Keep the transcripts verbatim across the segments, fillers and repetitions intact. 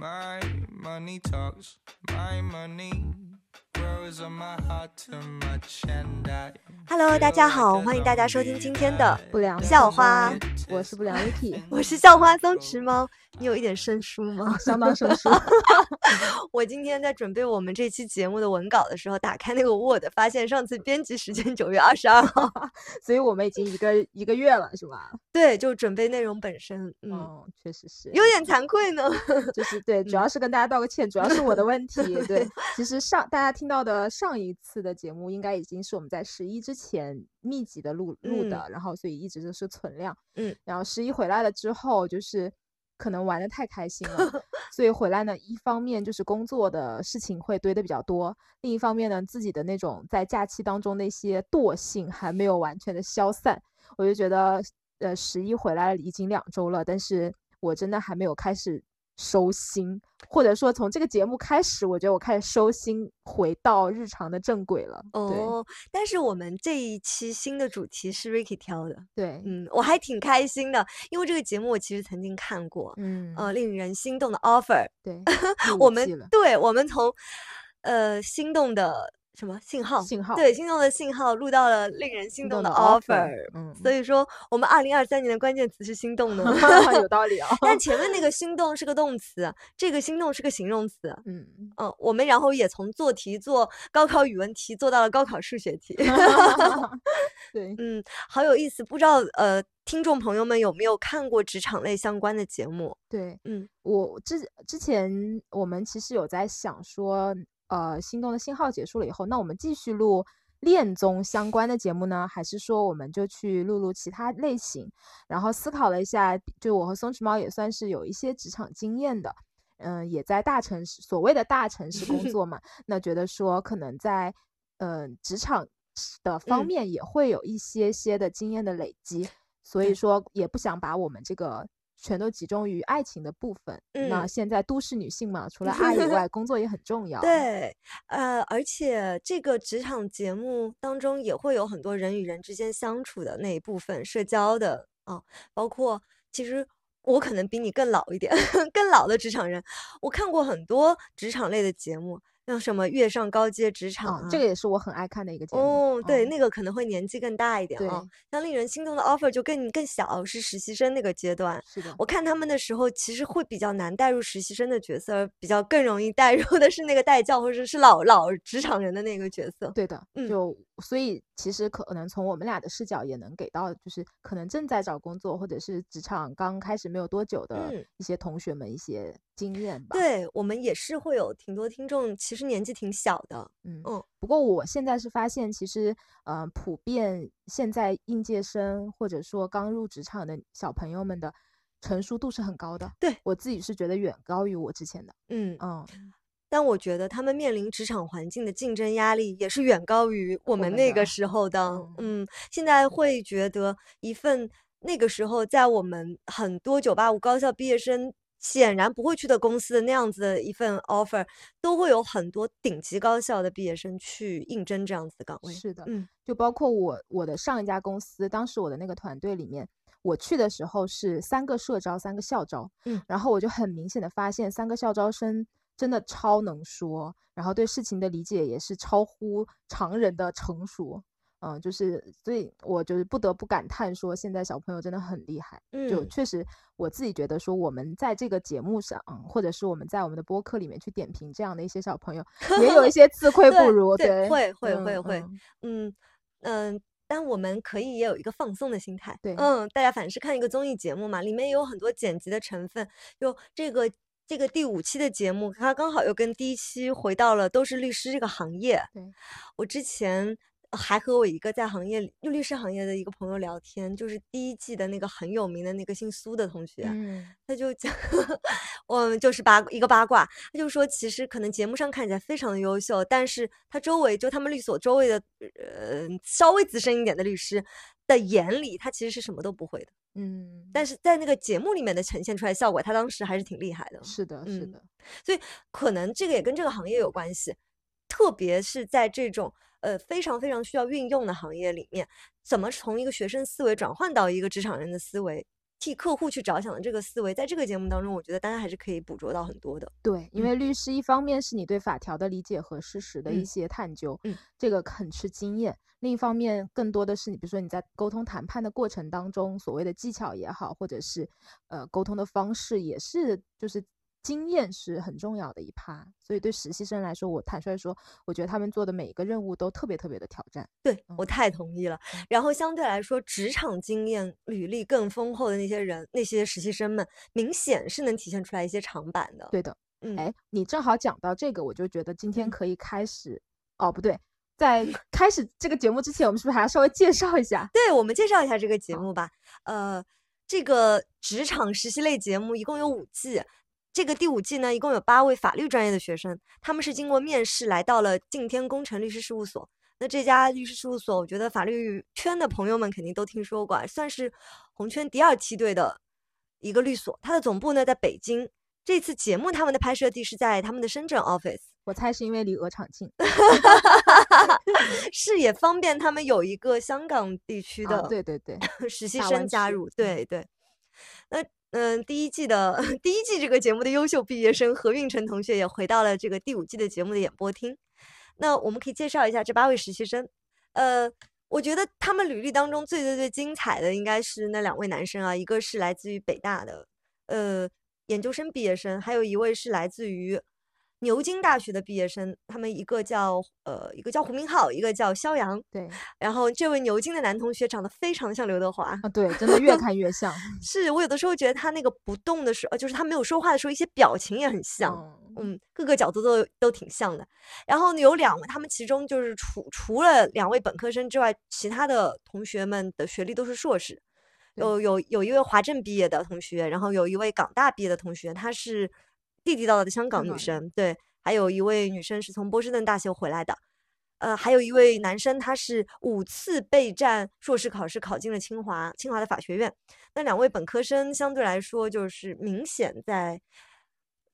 My money talks, my money grows on my heart to my chin die. Hello， 大家好，欢迎大家收听今天的不良校花，我是不良 Vicky， 我是校花松弛猫。你有一点生疏吗？相当生疏。我今天在准备我们这期节目的文稿的时候，打开那个 Word， 发现上次编辑时间九月二十二号，所以我们已经一个一个月了，是吧？对，就准备内容本身，嗯，哦、确实是有点惭愧呢。就是对，主要是跟大家道个歉，主要是我的问题。对，其实上大家听到的上一次的节目，应该已经是我们在十一之前密集的录录的、嗯，然后所以一直就是存量，嗯，然后十一回来了之后就是。可能玩得太开心了，所以回来呢，一方面就是工作的事情会堆得比较多，另一方面呢，自己的那种在假期当中那些惰性还没有完全的消散，我就觉得，呃，十一回来已经两周了，但是我真的还没有开始收心，或者说从这个节目开始，我觉得我开始收心，回到日常的正轨了。哦，但是我们这一期新的主题是 Ricky 挑的，对，嗯，我还挺开心的，因为这个节目我其实曾经看过，嗯，呃，令人心动的 offer， 对，我们对，我们从呃心动的什么信号，信号，对，心动的信号录到了令人心动的 offer， 嗯，所以说我们二零二三年的关键词是心动呢，有道理啊、哦。但前面那个心动是个动词，这个心动是个形容词，嗯嗯、呃，我们然后也从做题做高考语文题做到了高考数学题，对，嗯，好有意思，不知道呃。听众朋友们有没有看过职场类相关的节目？对，嗯，我之之前我们其实有在想说，呃，心动的信号结束了以后，那我们继续录恋综相关的节目呢，还是说我们就去录录其他类型？然后思考了一下，就我和松弛猫也算是有一些职场经验的，嗯、呃，也在大城市，所谓的大城市工作嘛，那觉得说可能在，嗯、呃，职场的方面也会有一些些的经验的累积。嗯，所以说也不想把我们这个全都集中于爱情的部分、嗯、那现在都市女性嘛，除了爱以外工作也很重要。对，呃，而且这个职场节目当中也会有很多人与人之间相处的那一部分，社交的啊、哦，包括其实我可能比你更老一点更老的职场人，我看过很多职场类的节目，像什么跃上高阶职场、啊哦、这个也是我很爱看的一个节目哦。对、嗯、那个可能会年纪更大一点啊、哦。那令人心动的 offer 就更更小，是实习生那个阶段。是的，我看他们的时候其实会比较难带入实习生的角色，比较更容易带入的是那个带教或者是老老职场人的那个角色。对的，就、嗯、所以其实可能从我们俩的视角也能给到，就是可能正在找工作或者是职场刚开始没有多久的一些同学们一些经验吧。嗯、对，我们也是会有挺多听众其实是年纪挺小的，嗯嗯，不过我现在是发现，其实，呃，普遍现在应届生或者说刚入职场的小朋友们的成熟度是很高的，对，我自己是觉得远高于我之前的，嗯嗯，但我觉得他们面临职场环境的竞争压力也是远高于我们那个时候的，的嗯，现在会觉得一份那个时候在我们很多九八五高校毕业生。显然不会去的公司的那样子的一份 offer， 都会有很多顶级高校的毕业生去应征这样子的岗位。是的，嗯，就包括我我的上一家公司，当时我的那个团队里面，我去的时候是三个社招，三个校招，嗯，然后我就很明显的发现，三个校招生真的超能说，然后对事情的理解也是超乎常人的成熟。嗯，就是所以我就是不得不感叹说现在小朋友真的很厉害、嗯、就确实我自己觉得说我们在这个节目上、嗯、或者是我们在我们的播客里面去点评这样的一些小朋友也有一些自愧不如对, 对, 对会会会、嗯、会嗯嗯、呃，但我们可以也有一个放松的心态。对，嗯，大家反正是看一个综艺节目嘛，里面也有很多剪辑的成分，就这个这个第五期的节目它刚好又跟第一期回到了都是律师这个行业。对，我之前还和我一个在行业里律师行业的一个朋友聊天，就是第一季的那个很有名的那个姓苏的同学、嗯、他就讲我就是八一个八卦，他就说其实可能节目上看起来非常的优秀，但是他周围就他们律所周围的呃稍微资深一点的律师的眼里他其实是什么都不会的。嗯，但是在那个节目里面的呈现出来效果他当时还是挺厉害的。是的是的、嗯、所以可能这个也跟这个行业有关系，特别是在这种呃，非常非常需要运用的行业里面，怎么从一个学生思维转换到一个职场人的思维，替客户去着想的这个思维，在这个节目当中我觉得大家还是可以捕捉到很多的。对，因为律师一方面是你对法条的理解和事实的一些探究，嗯，这个很吃经验，嗯，另一方面更多的是你比如说你在沟通谈判的过程当中所谓的技巧也好，或者是呃沟通的方式也是，就是经验是很重要的一趴。所以对实习生来说，我坦率说我觉得他们做的每一个任务都特别特别的挑战。对，嗯，我太同意了。然后相对来说职场经验履历更丰厚的那些人，那些实习生们明显是能体现出来一些长板的。对的，嗯，哎，你正好讲到这个，我就觉得今天可以开始，嗯，哦不对，在开始这个节目之前我们是不是还要稍微介绍一下？对，我们介绍一下这个节目吧。呃，这个职场实习类节目一共有五季，这个第五季呢一共有八位法律专业的学生，他们是经过面试来到了敬天工程律师事务所。那这家律师事务所我觉得法律圈的朋友们肯定都听说过，算是红圈第二梯队的一个律所，它的总部呢在北京。这次节目他们的拍摄地是在他们的深圳 office， 我猜是因为离鹅厂近是也方便他们有一个香港地区的，啊，对对对实习生加入。对对，那嗯，第一季的第一季这个节目的优秀毕业生何运成同学也回到了这个第五季的节目的演播厅。那我们可以介绍一下这八位实习生。呃，我觉得他们履历当中最最最精彩的应该是那两位男生啊，一个是来自于北大的呃研究生毕业生，还有一位是来自于牛津大学的毕业生。他们一个叫呃一个叫胡明浩，一个叫肖阳。对，然后这位牛津的男同学长得非常像刘德华啊，对，真的越看越像是我有的时候觉得他那个不动的时候，就是他没有说话的时候一些表情也很像，嗯，嗯各个角度都都挺像的。然后有两位，他们其中就是除除了两位本科生之外，其他的同学们的学历都是硕士。有有有一位华政毕业的同学，然后有一位港大毕业的同学，他是地地道道的香港女生，嗯，对，还有一位女生是从波士顿大学回来的，呃，还有一位男生，他是五次备战硕士考试考进了清华，清华的法学院。那两位本科生相对来说就是明显在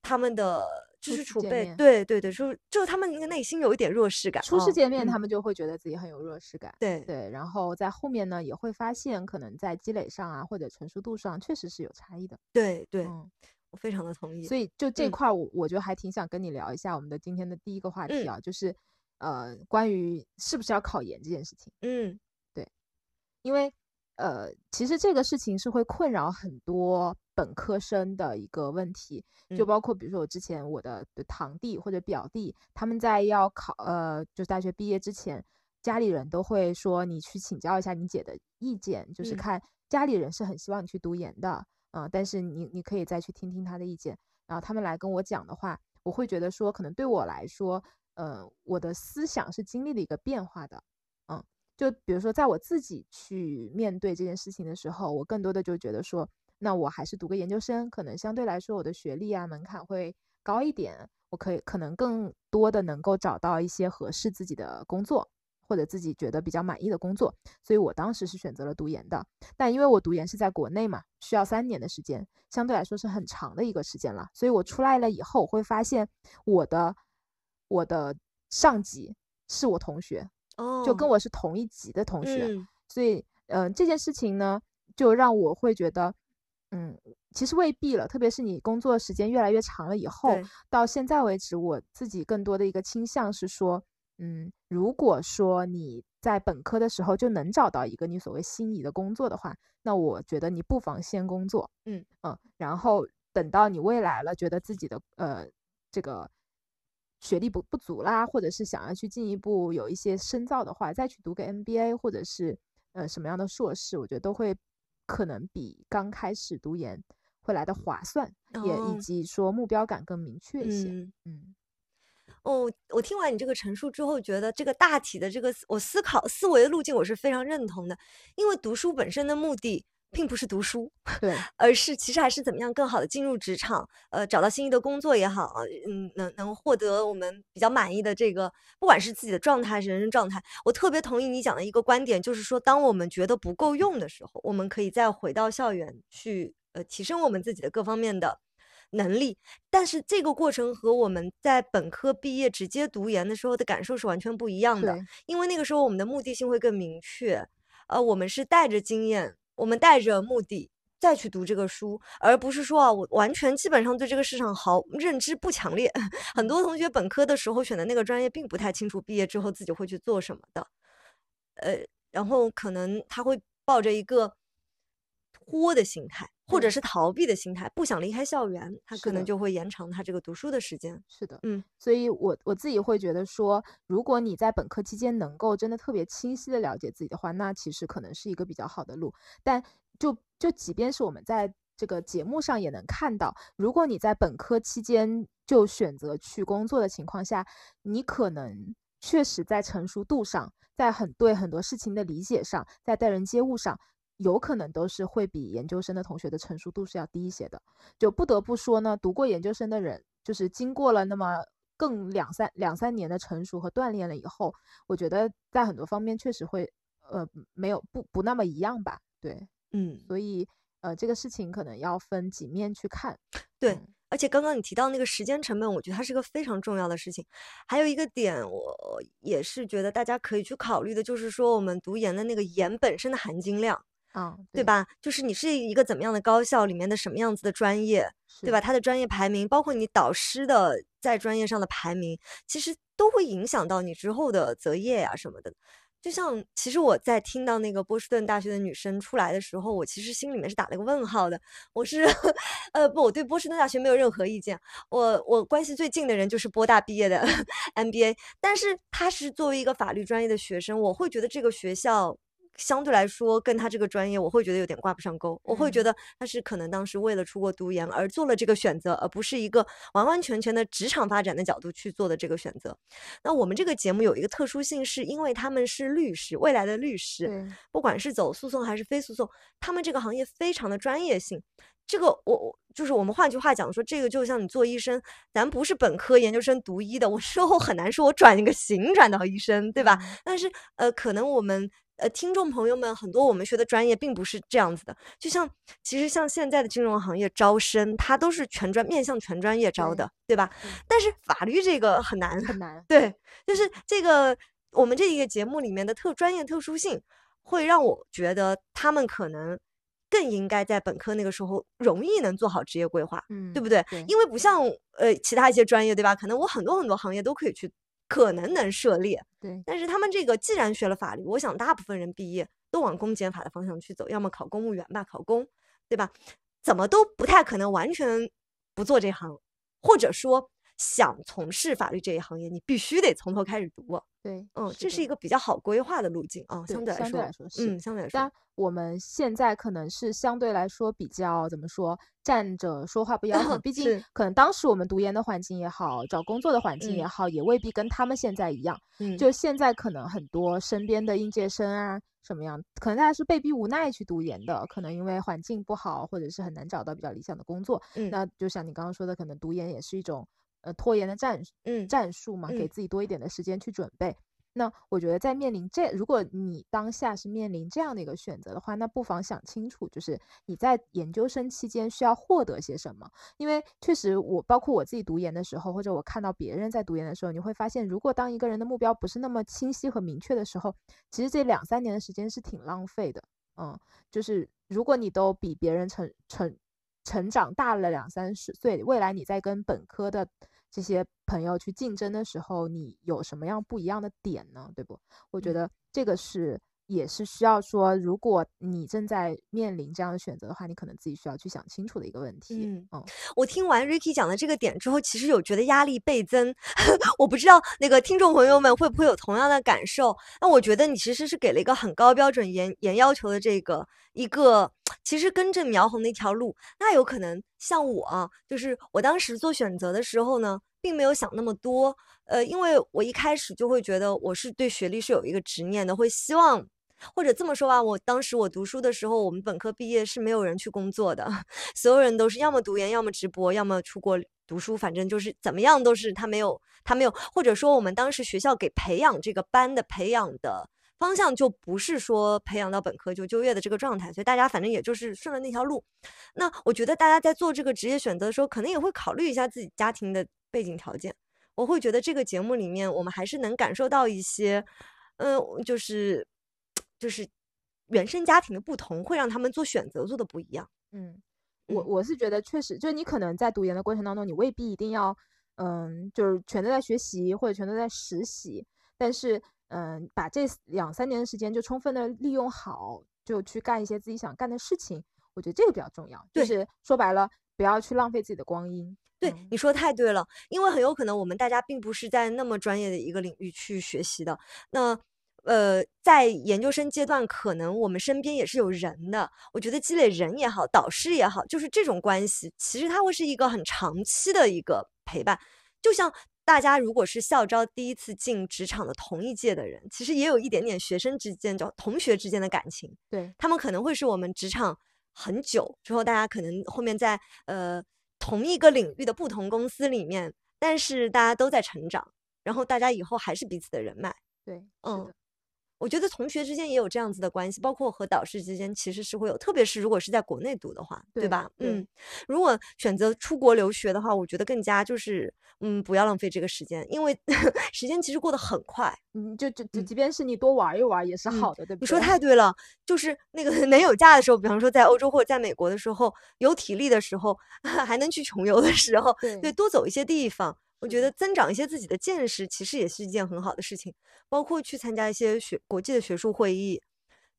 他们的知识储备，对对对，就就他们内心有一点弱势感。初次见面，哦，他们就会觉得自己很有弱势感，对对。然后在后面呢，也会发现可能在积累上啊，或者成熟度上，确实是有差异的。对对。嗯，我非常的同意。所以就这块我我就还挺想跟你聊一下我们的今天的第一个话题啊，嗯，就是呃关于是不是要考研这件事情。嗯，对，因为呃其实这个事情是会困扰很多本科生的一个问题，就包括比如说我之前我的堂弟或者表弟，他们在要考呃就是大学毕业之前，家里人都会说你去请教一下你姐的意见，就是看家里人是很希望你去读研的。嗯啊，呃，但是你你可以再去听听他的意见。然后他们来跟我讲的话，我会觉得说，可能对我来说，呃，我的思想是经历了一个变化的。嗯，就比如说，在我自己去面对这件事情的时候，我更多的就觉得说，那我还是读个研究生，可能相对来说我的学历啊门槛会高一点，我可以可能更多的能够找到一些合适自己的工作，或者自己觉得比较满意的工作，所以我当时是选择了读研的。但因为我读研是在国内嘛，需要三年的时间，相对来说是很长的一个时间了。所以我出来了以后，我会发现我的我的上级是我同学，哦，就跟我是同一级的同学。嗯，所以，呃，这件事情呢，就让我会觉得，嗯，其实未必了。特别是你工作时间越来越长了以后，到现在为止，我自己更多的一个倾向是说，嗯，如果说你在本科的时候就能找到一个你所谓心仪的工作的话，那我觉得你不妨先工作，嗯嗯，然后等到你未来了，觉得自己的呃这个学历不不足啦，或者是想要去进一步有一些深造的话，再去读个 M B A 或者是呃什么样的硕士，我觉得都会可能比刚开始读研会来的划算，哦，也以及说目标感更明确一些，嗯。嗯哦，我听完你这个陈述之后，觉得这个大体的这个我思考思维的路径我是非常认同的，因为读书本身的目的并不是读书，对，而是其实还是怎么样更好的进入职场，呃，找到心仪的工作也好，嗯，能能获得我们比较满意的这个，不管是自己的状态还是人生状态。我特别同意你讲的一个观点，就是说，当我们觉得不够用的时候，我们可以再回到校园去，呃，提升我们自己的各方面的能力，但是这个过程和我们在本科毕业直接读研的时候的感受是完全不一样的，因为那个时候我们的目的性会更明确，呃，我们是带着经验，我们带着目的，再去读这个书，而不是说啊，我完全基本上对这个市场毫认知不强烈。很多同学本科的时候选的那个专业并不太清楚，毕业之后自己会去做什么的，呃，然后可能他会抱着一个拖的心态，或者是逃避的心态，嗯、不想离开校园，他可能就会延长他这个读书的时间。是的，嗯，所以我我自己会觉得说，如果你在本科期间能够真的特别清晰的了解自己的话，那其实可能是一个比较好的路。但就就即便是我们在这个节目上也能看到，如果你在本科期间就选择去工作的情况下，你可能确实在成熟度上，在很对很多事情的理解上，在待人接物上，有可能都是会比研究生的同学的成熟度是要低一些的。就不得不说呢，读过研究生的人，就是经过了那么更两三两三年的成熟和锻炼了以后，我觉得在很多方面确实会呃没有不不那么一样吧。对，嗯，所以呃这个事情可能要分几面去看。对、嗯、而且刚刚你提到那个时间成本，我觉得它是个非常重要的事情。还有一个点我也是觉得大家可以去考虑的，就是说我们读研的那个研本身的含金量。啊、哦，对吧？就是你是一个怎么样的高校里面的什么样子的专业，对吧？它的专业排名，包括你导师的在专业上的排名，其实都会影响到你之后的择业呀、啊、什么的。就像其实我在听到那个波士顿大学的女生出来的时候，我其实心里面是打了个问号的。我是呃不，我对波士顿大学没有任何意见。我我关系最近的人就是波大毕业的 M B A， 但是她是作为一个法律专业的学生，我会觉得这个学校相对来说跟他这个专业我会觉得有点挂不上钩，我会觉得他是可能当时为了出国读研而做了这个选择，而不是一个完完全全的职场发展的角度去做的这个选择。那我们这个节目有一个特殊性，是因为他们是律师，未来的律师，不管是走诉讼还是非诉讼，他们这个行业非常的专业性。这个我就是我们换句话讲说，这个就像你做医生，咱不是本科研究生读医的，我之后很难说我转一个型转到医生，对吧？但是呃可能我们呃，听众朋友们，很多我们学的专业并不是这样子的。就像其实像现在的金融行业招生，它都是全专面向全专业招的， 对, 对吧、嗯？但是法律这个很难很难。对，就是这个我们这一个节目里面的特专业特殊性，会让我觉得他们可能更应该在本科那个时候容易能做好职业规划，嗯，对不对？对，因为不像呃其他一些专业，对吧？可能我很多很多行业都可以去。可能能涉猎，对，但是他们这个既然学了法律，我想大部分人毕业都往公检法的方向去走，要么考公务员吧，考公，对吧？怎么都不太可能完全不做这行，或者说想从事法律这一行业，你必须得从头开始读。对，嗯，这是一个比较好规划的路径啊、哦，相对来说，嗯，相对来说，但我们现在可能是相对来说比较怎么说，站着说话不腰疼、嗯，毕竟可能当时我们读研的环境也好，找工作的环境也好，嗯、也未必跟他们现在一样。嗯，就现在可能很多身边的应届生啊，什么样，可能大家是被逼无奈去读研的，可能因为环境不好，或者是很难找到比较理想的工作。嗯，那就像你刚刚说的，可能读研也是一种。呃，拖延的战嗯战术嘛，给自己多一点的时间去准备。嗯、那我觉得在面临这，如果你当下是面临这样的一个选择的话，那不妨想清楚，就是你在研究生期间需要获得些什么。因为确实我，我包括我自己读研的时候，或者我看到别人在读研的时候，你会发现，如果当一个人的目标不是那么清晰和明确的时候，其实这两三年的时间是挺浪费的。嗯，就是如果你都比别人成成。成长大了两三十岁，未来你在跟本科的这些朋友去竞争的时候，你有什么样不一样的点呢？对不？我觉得这个是也是需要说，如果你正在面临这样的选择的话，你可能自己需要去想清楚的一个问题。嗯，嗯我听完 Ricky 讲的这个点之后，其实有觉得压力倍增。我不知道那个听众朋友们会不会有同样的感受？那我觉得你其实是给了一个很高标准严、严严要求的这个一个。其实跟着苗红那条路，那有可能像我、啊，就是我当时做选择的时候呢，并没有想那么多，呃，因为我一开始就会觉得我是对学历是有一个执念的，会希望。或者这么说吧，我当时我读书的时候，我们本科毕业是没有人去工作的，所有人都是要么读研，要么直博，要么出国读书，反正就是怎么样都是他没有，他没有，或者说我们当时学校给培养这个班的培养的。方向就不是说培养到本科就就业的这个状态，所以大家反正也就是顺了那条路。那我觉得大家在做这个职业选择的时候，可能也会考虑一下自己家庭的背景条件。我会觉得这个节目里面，我们还是能感受到一些，嗯、呃，就是就是原生家庭的不同，会让他们做选择做的不一样。嗯，我我是觉得确实，就是你可能在读研的过程当中，你未必一定要，嗯，就是全都在学习或者全都在实习，但是嗯，把这两三年的时间就充分的利用好，就去干一些自己想干的事情，我觉得这个比较重要。就是说白了，不要去浪费自己的光阴。对，你说太对了，因为很有可能我们大家并不是在那么专业的一个领域去学习的。那呃，在研究生阶段，可能我们身边也是有人的。我觉得积累人也好，导师也好，就是这种关系，其实它会是一个很长期的一个陪伴。就像大家如果是校招第一次进职场的同一届的人，其实也有一点点学生之间、同学之间的感情。对，他们可能会是我们职场很久之后，大家可能后面在呃。同一个领域的不同公司里面，但是大家都在成长，然后大家以后还是彼此的人脉。对，嗯，我觉得同学之间也有这样子的关系，包括和导师之间其实是会有，特别是如果是在国内读的话， 对, 对吧？嗯，如果选择出国留学的话，我觉得更加就是，嗯，不要浪费这个时间，因为时间其实过得很快。嗯，就就就，即便是你多玩一玩也是好的，嗯、对不对？你说太对了，就是那个能有假的时候，比方说在欧洲或者在美国的时候，有体力的时候，还能去穷游的时候，对，对，多走一些地方。我觉得增长一些自己的见识，其实也是一件很好的事情，包括去参加一些学国际的学术会议，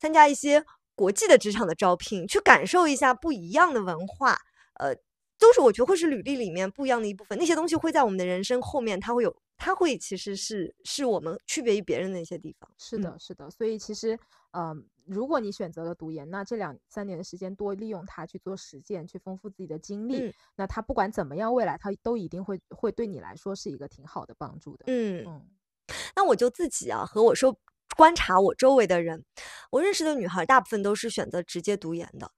参加一些国际的职场的招聘，去感受一下不一样的文化，呃，都是我觉得会是履历里面不一样的一部分。那些东西会在我们的人生后面，它会有，它会其实是是我们区别于别人的一些地方。是的，是的。所以其实，嗯、呃，如果你选择了读研，那这两三年的时间多利用它去做实践，去丰富自己的经历。嗯、那它不管怎么样，未来它都一定会会对你来说是一个挺好的帮助的。嗯嗯。那我就自己啊，和我说观察我周围的人，我认识的女孩大部分都是选择直接读研的。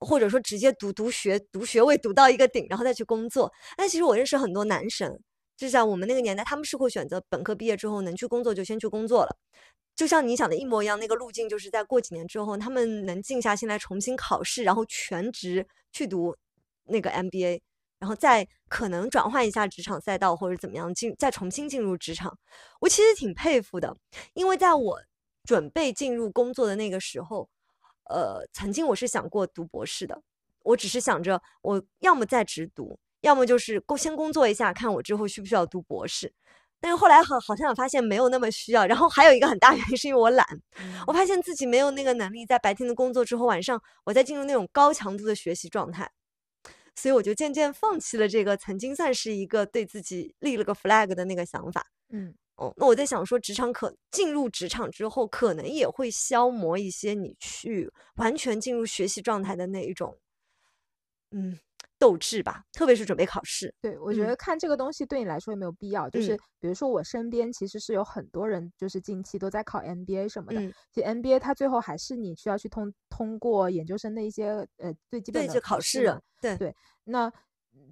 或者说直接读读学读学位读到一个顶，然后再去工作。但其实我认识很多男生，就像我们那个年代，他们是会选择本科毕业之后能去工作就先去工作了，就像你想的一模一样。那个路径就是在过几年之后，他们能静下心来重新考试，然后全职去读那个 M B A， 然后再可能转换一下职场赛道或者怎么样进，再重新进入职场。我其实挺佩服的，因为在我准备进入工作的那个时候。呃，曾经我是想过读博士的，我只是想着我要么在职读，要么就是先工作一下，看我之后需不需要读博士。但是后来好好像我发现没有那么需要，然后还有一个很大原因是因为我懒，我发现自己没有那个能力在白天的工作之后，晚上我再进入那种高强度的学习状态，所以我就渐渐放弃了这个曾经算是一个对自己立了个 flag 的那个想法。嗯。哦，那我在想说，职场可进入职场之后，可能也会消磨一些你去完全进入学习状态的那一种，嗯，斗志吧。特别是准备考试。对，我觉得看这个东西对你来说也没有必要。嗯、就是比如说我身边其实是有很多人，就是近期都在考 M B A 什么的。嗯、其实 M B A 它最后还是你需要去通通过研究生的一些呃最基本的考试。对对对，那。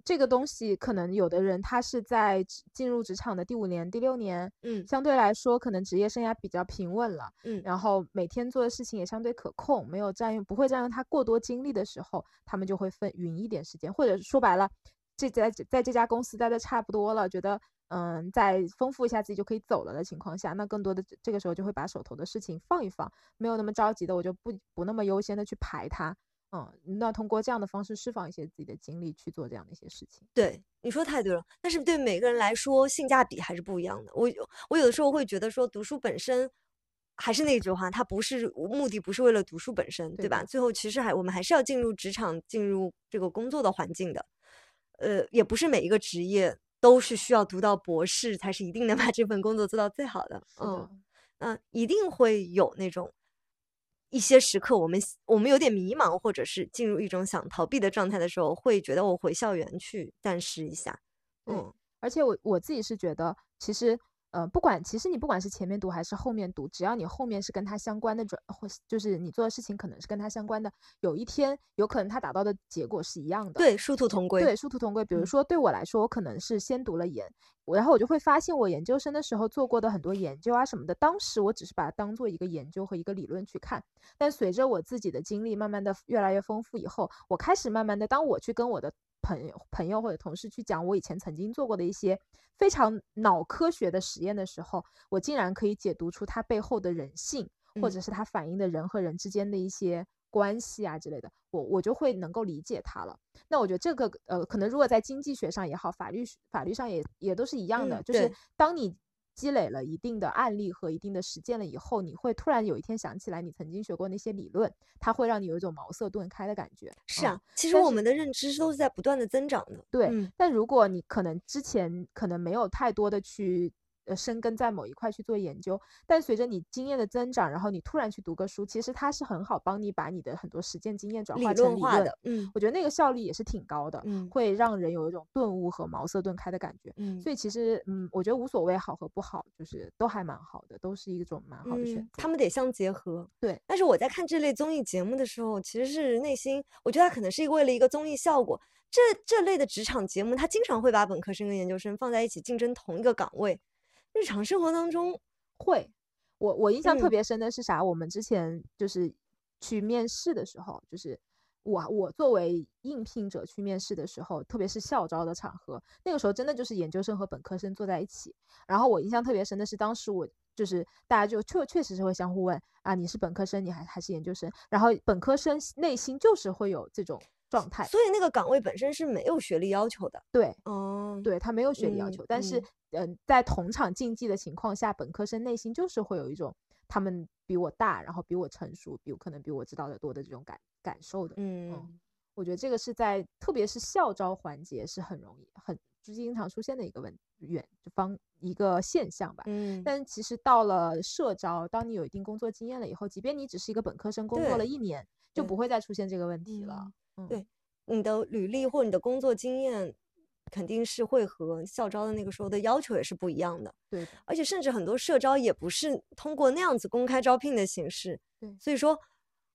这个东西可能有的人他是在进入职场的第五年第六年，嗯，相对来说可能职业生涯比较平稳了，嗯，然后每天做的事情也相对可控，没有占用不会占用他过多精力的时候，他们就会分匀一点时间，或者说白了这在在这家公司待的差不多了，觉得嗯再丰富一下自己就可以走了的情况下，那更多的这个时候就会把手头的事情放一放，没有那么着急的，我就不不那么优先的去排它。嗯，那通过这样的方式释放一些自己的精力去做这样的一些事情。对，你说太对了，但是对每个人来说性价比还是不一样的。我我有的时候会觉得说，读书本身还是那句话，它不是目的，不是为了读书本身， 对, 对吧？最后其实还我们还是要进入职场，进入这个工作的环境的。呃，也不是每一个职业都是需要读到博士才是一定能把这份工作做到最好的。的嗯嗯、呃，一定会有那种。一些时刻我们我们有点迷茫，或者是进入一种想逃避的状态的时候，会觉得我回校园去暂时一下。嗯，而且我我自己是觉得其实呃不管其实你不管是前面读还是后面读，只要你后面是跟他相关的转，或就是你做的事情可能是跟他相关的，有一天有可能他达到的结果是一样的。对，殊途同归。对，殊途同归。比如说对我来说，我可能是先读了研，我然后我就会发现我研究生的时候做过的很多研究啊什么的，当时我只是把它当做一个研究和一个理论去看，但随着我自己的经历慢慢的越来越丰富以后，我开始慢慢的，当我去跟我的朋友朋友或者同事去讲我以前曾经做过的一些非常脑科学的实验的时候，我竟然可以解读出它背后的人性，或者是它反映的人和人之间的一些关系啊之类的，我我就会能够理解他了。那我觉得这个呃，可能如果在经济学上也好，法律法律上也也都是一样的、嗯、就是当你积累了一定的案例和一定的实践了以后，你会突然有一天想起来你曾经学过那些理论，它会让你有一种茅塞顿开的感觉。是啊、嗯、其实我们的认知都是在不断的增长的。对、嗯、但如果你可能之前可能没有太多的去呃深根在某一块去做研究，但随着你经验的增长，然后你突然去读个书，其实它是很好帮你把你的很多实践经验转化成理论化的。嗯，我觉得那个效率也是挺高的、嗯、会让人有一种顿悟和茅塞顿开的感觉。嗯，所以其实嗯，我觉得无所谓好和不好，就是都还蛮好的，都是一种蛮好的选择、嗯、他们得相结合。对，但是我在看这类综艺节目的时候，其实是内心我觉得它可能是为了一个综艺效果，这这类的职场节目它经常会把本科生跟研究生放在一起竞争同一个岗位，日常生活当中会，我我印象特别深的是啥、嗯、我们之前就是去面试的时候，就是我我作为应聘者去面试的时候，特别是校招的场合，那个时候真的就是研究生和本科生坐在一起，然后我印象特别深的是当时我就是大家就确确实是会相互问啊，你是本科生你还还是研究生，然后本科生内心就是会有这种状态，所以那个岗位本身是没有学历要求的。对、嗯、对，他没有学历要求、嗯、但是、嗯呃、在同场竞技的情况下，本科生内心就是会有一种他们比我大，然后比我成熟，比我可能比我知道的多的这种 感, 感受的。 嗯, 嗯，我觉得这个是在特别是校招环节是很容易很经常出现的一个问远方一个现象吧。嗯，但其实到了社招，当你有一定工作经验了以后，即便你只是一个本科生工作了一年，就不会再出现这个问题了。嗯嗯、对，你的履历或你的工作经验肯定是会和校招的那个时候的要求也是不一样的。对，而且甚至很多社招也不是通过那样子公开招聘的形式。对，所以说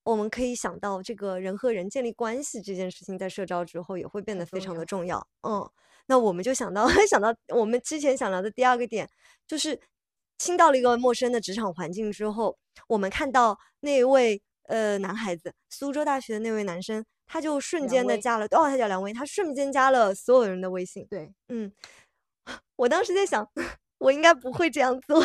我们可以想到这个人和人建立关系这件事情在社招之后也会变得非常的重要。嗯，那我们就想到想到我们之前想聊的第二个点，就是进到了一个陌生的职场环境之后，我们看到那位呃男孩子，苏州大学的那位男生，他就瞬间的加了，哦，他叫梁威，他瞬间加了所有人的微信。对，嗯，我当时在想，我应该不会这样做，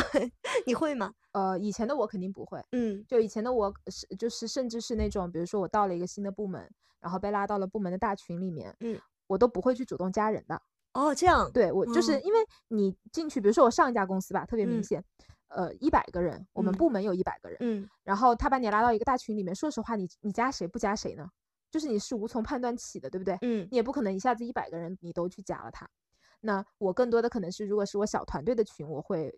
你会吗？呃，以前的我肯定不会，嗯，就以前的我是就是甚至是那种，比如说我到了一个新的部门，然后被拉到了部门的大群里面，嗯，我都不会去主动加人的。哦，这样，对，我就是因为你进去，比如说我上一家公司吧，特别明显。嗯呃，一百个人，我们部门有一百个人，嗯，然后他把你拉到一个大群里面，说实话，你你加谁不加谁呢？就是你是无从判断起的，对不对？嗯，你也不可能一下子一百个人你都去加了他。那我更多的可能是，如果是我小团队的群，我会，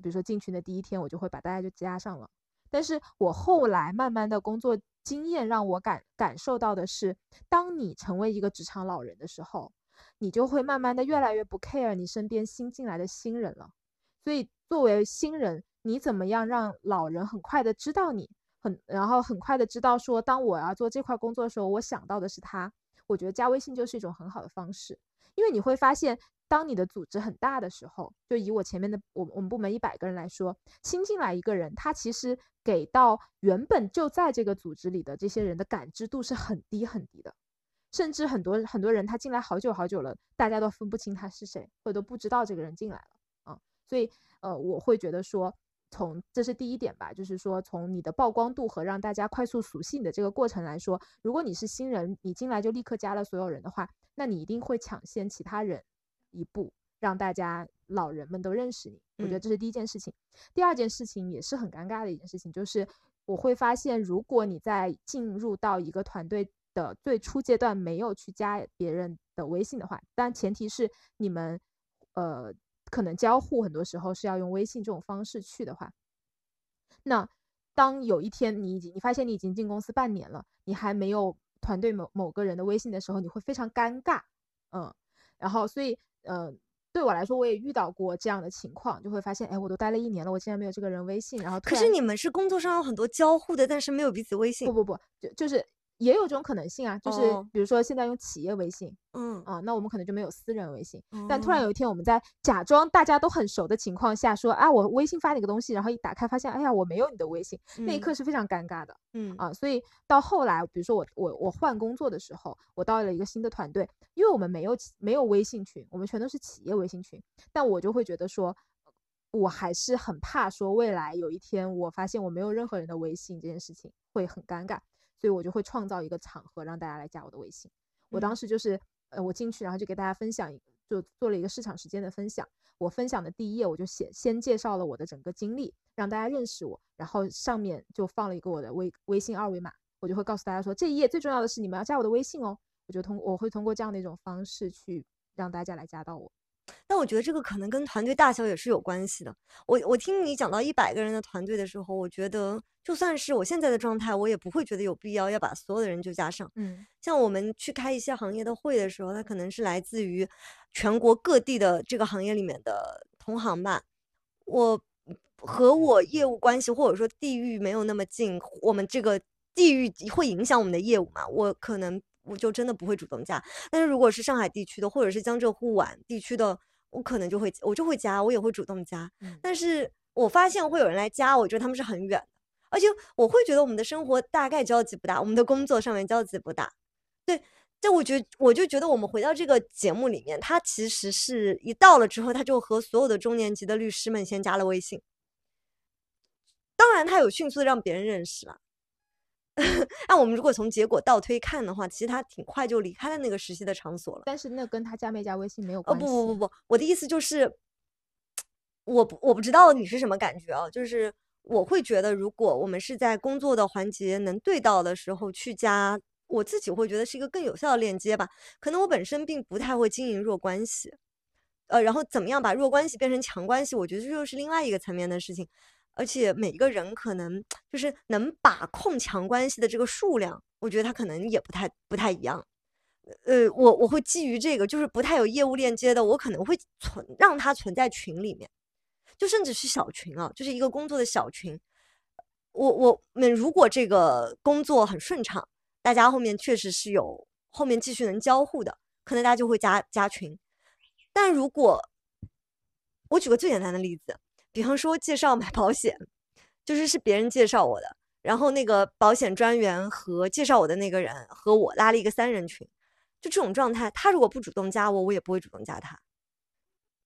比如说进群的第一天，我就会把大家就加上了。但是我后来慢慢的工作经验让我感感受到的是，当你成为一个职场老人的时候，你就会慢慢的越来越不 care 你身边新进来的新人了。所以作为新人，你怎么样让老人很快的知道你，很然后很快的知道说，当我要做这块工作的时候，我想到的是他。我觉得加微信就是一种很好的方式，因为你会发现，当你的组织很大的时候，就以我前面的我我们部门一百个人来说，新进来一个人，他其实给到原本就在这个组织里的这些人的感知度是很低很低的。甚至很多很多人他进来好久好久了，大家都分不清他是谁，或者都不知道这个人进来了。所以呃，我会觉得说，从这是第一点吧，就是说从你的曝光度和让大家快速熟悉你的这个过程来说，如果你是新人，你进来就立刻加了所有人的话，那你一定会抢先其他人一步，让大家老人们都认识你。我觉得这是第一件事情、嗯、第二件事情也是很尴尬的一件事情，就是我会发现，如果你在进入到一个团队的最初阶段没有去加别人的微信的话，但前提是你们呃可能交互很多时候是要用微信这种方式去的话，那当有一天你已经你发现你已经进公司半年了，你还没有团队某某个人的微信的时候，你会非常尴尬。嗯，然后所以呃，对我来说我也遇到过这样的情况，就会发现哎，我都待了一年了，我竟然没有这个人微信。然后可是你们是工作上有很多交互的，但是没有彼此微信。不不不，就就是也有这种可能性啊，就是比如说现在用企业微信，嗯、oh. 啊，那我们可能就没有私人微信。Oh. 但突然有一天，我们在假装大家都很熟的情况下说啊，我微信发你个东西，然后一打开发现，哎呀，我没有你的微信，那一刻是非常尴尬的。嗯啊，所以到后来，比如说我我我换工作的时候，我到了一个新的团队，因为我们没有没有微信群，我们全都是企业微信群，但我就会觉得说，我还是很怕说未来有一天我发现我没有任何人的微信这件事情会很尴尬。所以我就会创造一个场合让大家来加我的微信。我当时就是呃，我进去然后就给大家分享一个，就做了一个市场时间的分享。我分享的第一页我就写先介绍了我的整个经历，让大家认识我，然后上面就放了一个我的微微信二维码，我就会告诉大家说这一页最重要的是你们要加我的微信哦。我就通我会通过这样的一种方式去让大家来加到我。但我觉得这个可能跟团队大小也是有关系的。我我听你讲到一百个人的团队的时候，我觉得就算是我现在的状态，我也不会觉得有必要要把所有的人就加上。嗯，像我们去开一些行业的会的时候，它可能是来自于全国各地的这个行业里面的同行吧。我和我业务关系或者说地域没有那么近，我们这个地域会影响我们的业务嘛？我可能。我就真的不会主动加，但是如果是上海地区的，或者是江浙沪皖地区的，我可能就会我就会加，我也会主动加、嗯。但是我发现会有人来加，我觉得他们是很远的，而且我会觉得我们的生活大概交集不大，我们的工作上面交集不大。对，这我觉得我就觉得我们回到这个节目里面，他其实是一到了之后，他就和所有的中年级的律师们先加了微信，当然他有迅速的让别人认识了。那我们如果从结果倒推看的话，其实他挺快就离开了那个实习的场所了。但是那跟他加没加微信没有关系。哦不不不不，我的意思就是，我不我不知道你是什么感觉啊，就是我会觉得，如果我们是在工作的环节能对到的时候去加，我自己会觉得是一个更有效的链接吧。可能我本身并不太会经营弱关系，呃，然后怎么样把弱关系变成强关系，我觉得这又是另外一个层面的事情。而且每一个人可能就是能把控强关系的这个数量，我觉得他可能也不太不太一样。呃，我我会基于这个，就是不太有业务链接的，我可能会存让他存在群里面，就甚至是小群啊，就是一个工作的小群。我我们如果这个工作很顺畅，大家后面确实是有后面继续能交互的，可能大家就会加加群。但如果我举个最简单的例子。比方说介绍买保险，就是是别人介绍我的，然后那个保险专员和介绍我的那个人和我拉了一个三人群，就这种状态，他如果不主动加我，我也不会主动加他。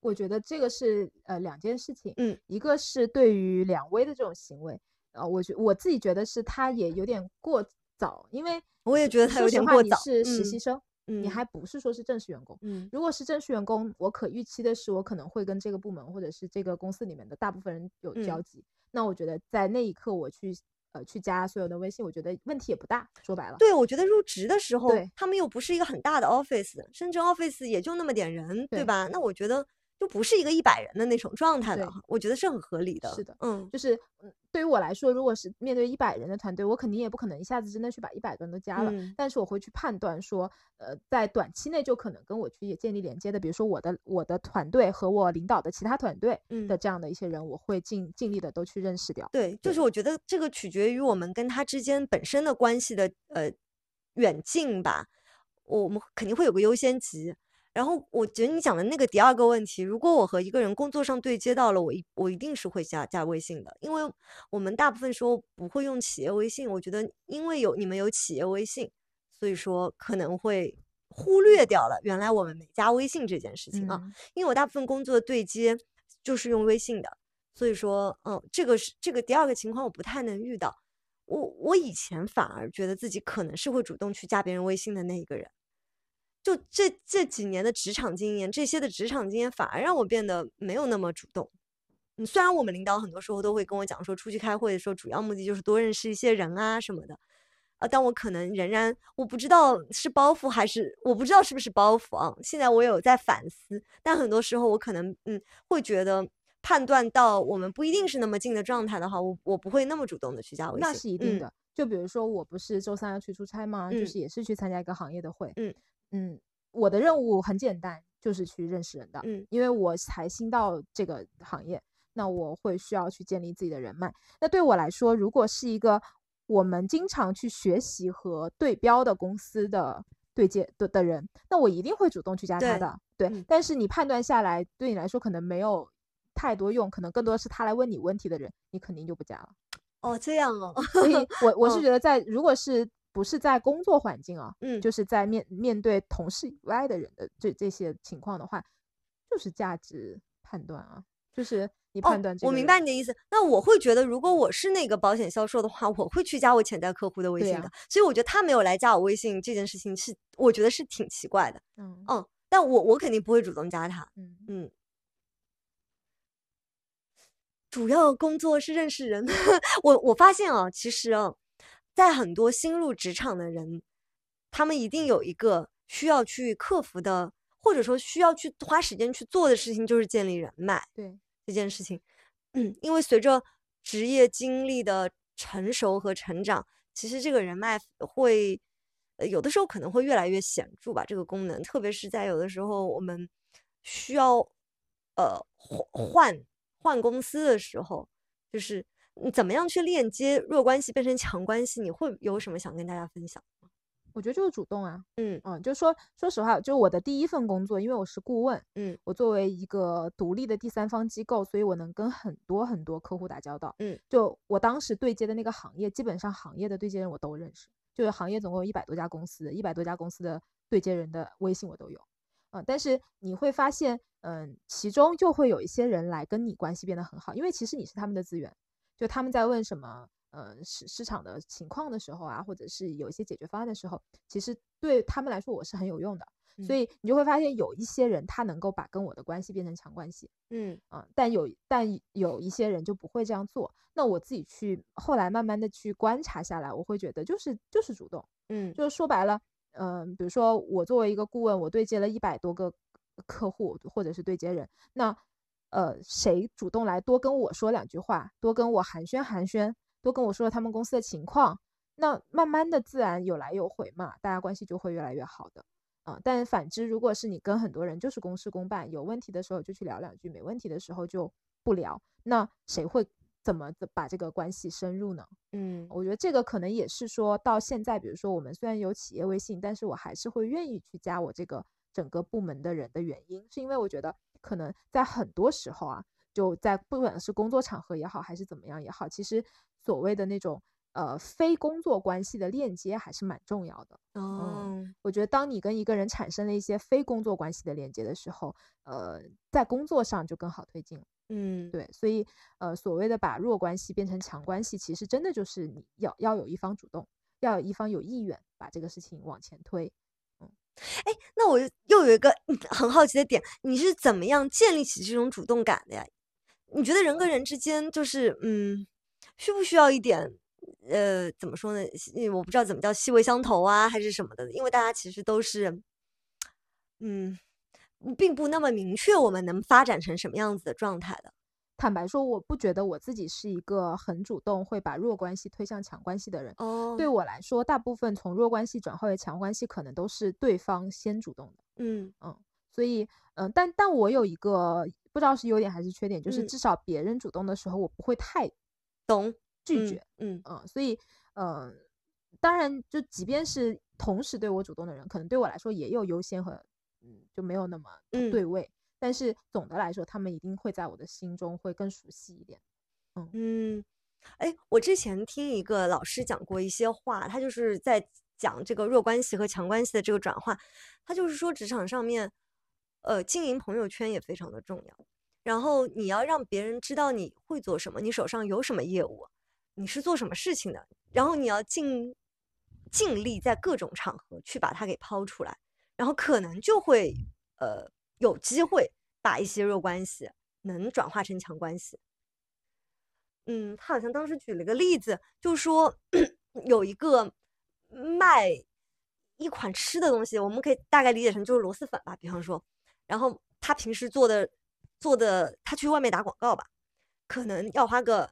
我觉得这个是呃两件事情，嗯，一个是对于两位的这种行为，呃，我觉我自己觉得是他也有点过早，因为我也觉得他有点过早。说实话，你是实习生。嗯你还不是说是正式员工，嗯，如果是正式员工，我可预期的是我可能会跟这个部门或者是这个公司里面的大部分人有交集，嗯，那我觉得在那一刻我去呃去加所有的微信，我觉得问题也不大，说白了。对，我觉得入职的时候他们又不是一个很大的 office， 深圳 office 也就那么点人， 对, 对吧，那我觉得就不是一个一百人的那种状态了，我觉得是很合理的。是的，嗯，就是对于我来说，如果是面对一百人的团队，我肯定也不可能一下子真的去把一百个人都加了，嗯，但是我会去判断说，呃，在短期内就可能跟我去也建立连接的，比如说我的我的团队和我领导的其他团队的这样的一些人，嗯，我会尽尽力的都去认识掉。对，就是我觉得这个取决于我们跟他之间本身的关系的呃远近吧，我们肯定会有个优先级。然后我觉得你讲的那个第二个问题，如果我和一个人工作上对接到了，我一我一定是会加加微信的，因为我们大部分时候不会用企业微信，我觉得因为有你们有企业微信，所以说可能会忽略掉了原来我们没加微信这件事情啊，嗯，因为我大部分工作对接就是用微信的，所以说嗯，这个是这个第二个情况我不太能遇到，我我以前反而觉得自己可能是会主动去加别人微信的那一个人。就这这几年的职场经验，这些的职场经验反而让我变得没有那么主动。嗯，虽然我们领导很多时候都会跟我讲说，出去开会的时候主要目的就是多认识一些人啊什么的，啊，但我可能仍然我不知道是包袱还是我不知道是不是包袱啊。现在我有在反思，但很多时候我可能嗯会觉得判断到我们不一定是那么近的状态的话，我我不会那么主动的去加微信。那是一定的。嗯，就比如说我不是周三要去出差嘛，嗯，就是也是去参加一个行业的会，嗯。嗯，我的任务很简单，就是去认识人的，嗯，因为我才新到这个行业，那我会需要去建立自己的人脉。那对我来说，如果是一个我们经常去学习和对标的公司的对接 的, 的人，那我一定会主动去加他的， 对, 对、嗯，但是你判断下来，对你来说可能没有太多用，可能更多是他来问你问题的人，你肯定就不加了。哦，这样哦。所以我我是觉得在，哦，如果是不是在工作环境啊，嗯，就是在面面对同事以外的人的这这些情况的话，就是价值判断啊，就是你判断这个、哦、我明白你的意思。那我会觉得如果我是那个保险销售的话，我会去加我潜在客户的微信的、啊、所以我觉得他没有来加我微信这件事情是我觉得是挺奇怪的。 嗯, 嗯但我我肯定不会主动加他。 嗯, 嗯主要工作是认识人。我我发现啊，其实啊，在很多新入职场的人，他们一定有一个需要去克服的，或者说需要去花时间去做的事情，就是建立人脉。对这件事情，嗯，因为随着职业经历的成熟和成长，其实这个人脉会、呃、有的时候可能会越来越显著吧，这个功能，特别是在有的时候我们需要呃换。换公司的时候，就是你怎么样去链接弱关系变成强关系，你会有什么想跟大家分享吗？我觉得就是主动啊，嗯嗯，就说说实话，就我的第一份工作，因为我是顾问，嗯，我作为一个独立的第三方机构，所以我能跟很多很多客户打交道，嗯，就我当时对接的那个行业，基本上行业的对接人我都认识，就是行业总共有一百多家公司，一百多家公司的对接人的微信我都有。嗯，但是你会发现，嗯，其中就会有一些人来跟你关系变得很好，因为其实你是他们的资源，就他们在问什么，嗯，市市场的情况的时候啊，或者是有一些解决方案的时候，其实对他们来说我是很有用的，嗯、所以你就会发现有一些人他能够把跟我的关系变成强关系，嗯啊、嗯，但有但有一些人就不会这样做。那我自己去后来慢慢的去观察下来，我会觉得就是就是主动，嗯，就是说白了。嗯，比如说我作为一个顾问，我对接了一百多个客户或者是对接人，那呃，谁主动来多跟我说两句话，多跟我寒暄寒暄，多跟我说他们公司的情况，那慢慢的自然有来有回嘛，大家关系就会越来越好的啊、呃。但反之，如果是你跟很多人就是公事公办，有问题的时候就去聊两句，没问题的时候就不聊，那谁会怎么把这个关系深入呢？嗯，我觉得这个可能也是说到现在，比如说我们虽然有企业微信，但是我还是会愿意去加我这个整个部门的人的原因，是因为我觉得可能在很多时候啊，就在不管是工作场合也好，还是怎么样也好，其实所谓的那种呃非工作关系的链接还是蛮重要的。哦、嗯，我觉得当你跟一个人产生了一些非工作关系的链接的时候，呃，在工作上就更好推进了。嗯，对，所以呃，所谓的把弱关系变成强关系，其实真的就是你要要有一方主动，要有一方有意愿把这个事情往前推。嗯，哎，那我又有一个很好奇的点，你是怎么样建立起这种主动感的呀？你觉得人跟人之间就是嗯，需不需要一点呃，怎么说呢？我不知道怎么叫细味相投啊，还是什么的？因为大家其实都是嗯。并不那么明确我们能发展成什么样子的状态的。坦白说，我不觉得我自己是一个很主动会把弱关系推向强关系的人。哦，对我来说，大部分从弱关系转化为强关系，可能都是对方先主动的。嗯嗯，所以嗯、呃，但但我有一个不知道是优点还是缺点，就是至少别人主动的时候，我不会太懂拒绝。嗯 嗯, 嗯，所以嗯、呃，当然就即便是同时对我主动的人，可能对我来说也有优先和。嗯，就没有那么对位、嗯，但是总的来说，他们一定会在我的心中会更熟悉一点。嗯嗯，哎，我之前听一个老师讲过一些话，他就是在讲这个弱关系和强关系的这个转化。他就是说，职场上面，呃，经营朋友圈也非常的重要。然后你要让别人知道你会做什么，你手上有什么业务，你是做什么事情的，然后你要尽尽力在各种场合去把它给抛出来。然后可能就会呃有机会把一些弱关系能转化成强关系。嗯，他好像当时举了个例子，就说有一个卖一款吃的东西，我们可以大概理解成就是螺蛳粉吧，比方说，然后他平时做的做的，他去外面打广告吧，可能要花个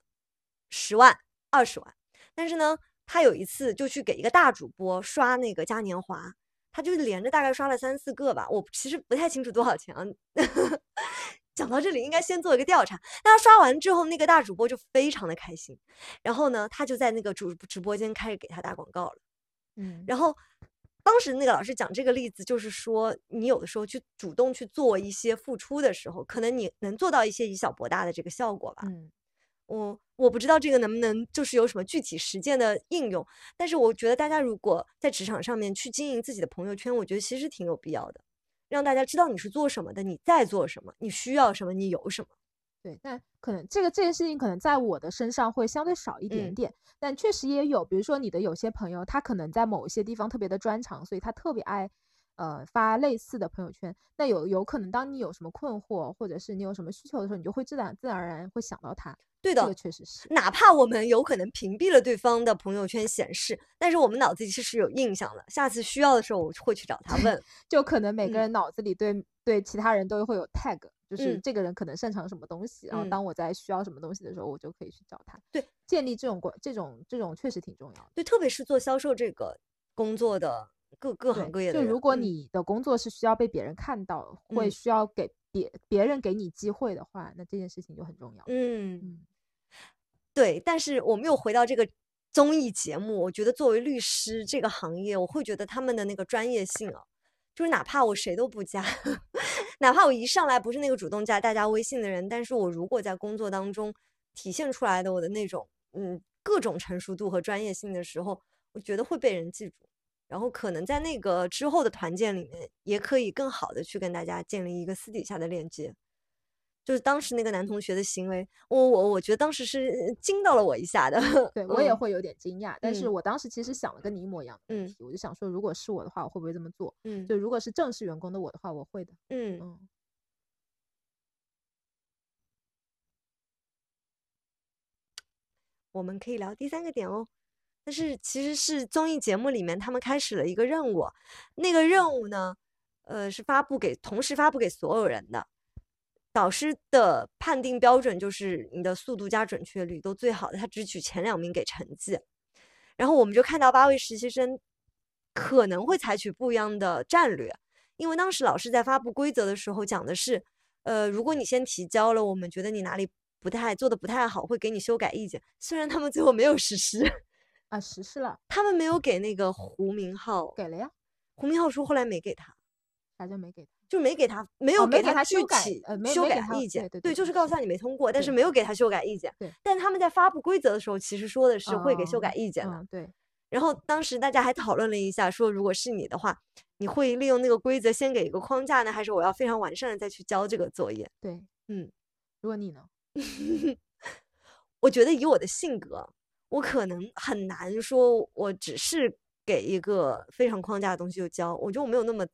十万二十万，但是呢，他有一次就去给一个大主播刷那个嘉年华。他就连着大概刷了三四个吧，我其实不太清楚多少钱啊。讲到这里应该先做一个调查。那他刷完之后，那个大主播就非常的开心，然后呢，他就在那个主直播间开始给他打广告了。嗯，然后当时那个老师讲这个例子，就是说你有的时候去主动去做一些付出的时候，可能你能做到一些以小博大的这个效果吧。嗯，我我不知道这个能不能就是有什么具体实践的应用，但是我觉得大家如果在职场上面去经营自己的朋友圈，我觉得其实挺有必要的，让大家知道你是做什么的，你在做什么，你需要什么，你有什么。对，但可能这个这件事情可能在我的身上会相对少一点点、嗯、但确实也有，比如说你的有些朋友他可能在某一些地方特别的专长，所以他特别爱呃发类似的朋友圈，那有有可能当你有什么困惑或者是你有什么需求的时候，你就会自然自然而然会想到他。对的，这个确实是，哪怕我们有可能屏蔽了对方的朋友圈显示，但是我们脑子里其实有印象了，下次需要的时候我会去找他问就可能每个人脑子里对、嗯、对其他人都会有 tag，就是这个人可能擅长什么东西、嗯、然后当我在需要什么东西的时候我就可以去找他。对，建立这种这种这种确实挺重要的。对，特别是做销售这个工作的各各行各业的人，就如果你的工作是需要被别人看到、嗯、会需要给别别人给你机会的话，那这件事情就很重要。 嗯, 嗯对，但是我们又回到这个综艺节目，我觉得作为律师这个行业，我会觉得他们的那个专业性啊，就是哪怕我谁都不加哪怕我一上来不是那个主动加大家微信的人，但是我如果在工作当中体现出来的我的那种嗯各种成熟度和专业性的时候，我觉得会被人记住，然后可能在那个之后的团建里面也可以更好的去跟大家建立一个私底下的链接。就是当时那个男同学的行为，我我我觉得当时是惊到了我一下的，对我也会有点惊讶、嗯、但是我当时其实想了跟你一模一样的问题、嗯、我就想说如果是我的话我会不会这么做，嗯，就如果是正式员工的我的话我会的。嗯嗯，我们可以聊第三个点哦，但是其实是综艺节目里面他们开始了一个任务，那个任务呢呃是发布给同时发布给所有人的，导师的判定标准就是你的速度加准确率都最好的，他只取前两名给成绩。然后我们就看到八位实习生可能会采取不一样的战略，因为当时老师在发布规则的时候讲的是，呃，如果你先提交了，我们觉得你哪里不太做的不太好，会给你修改意见。虽然他们最后没有实施啊，实施了，他们没有给那个胡明昊，给了呀，胡明昊说后来没给他，啥叫没给他？就没给他，没有给他具体修改意见，对，就是告诉他你没通过，但是没有给他修改意见。对，但他们在发布规则的时候，其实说的是会给修改意见的。对。然后当时大家还讨论了一下，说如果是你的话，你会利用那个规则先给一个框架呢，还是我要非常完善的再去交这个作业？对，嗯，如果你呢？我觉得以我的性格，我可能很难说，我只是给一个非常框架的东西就交，我觉得我没有那么。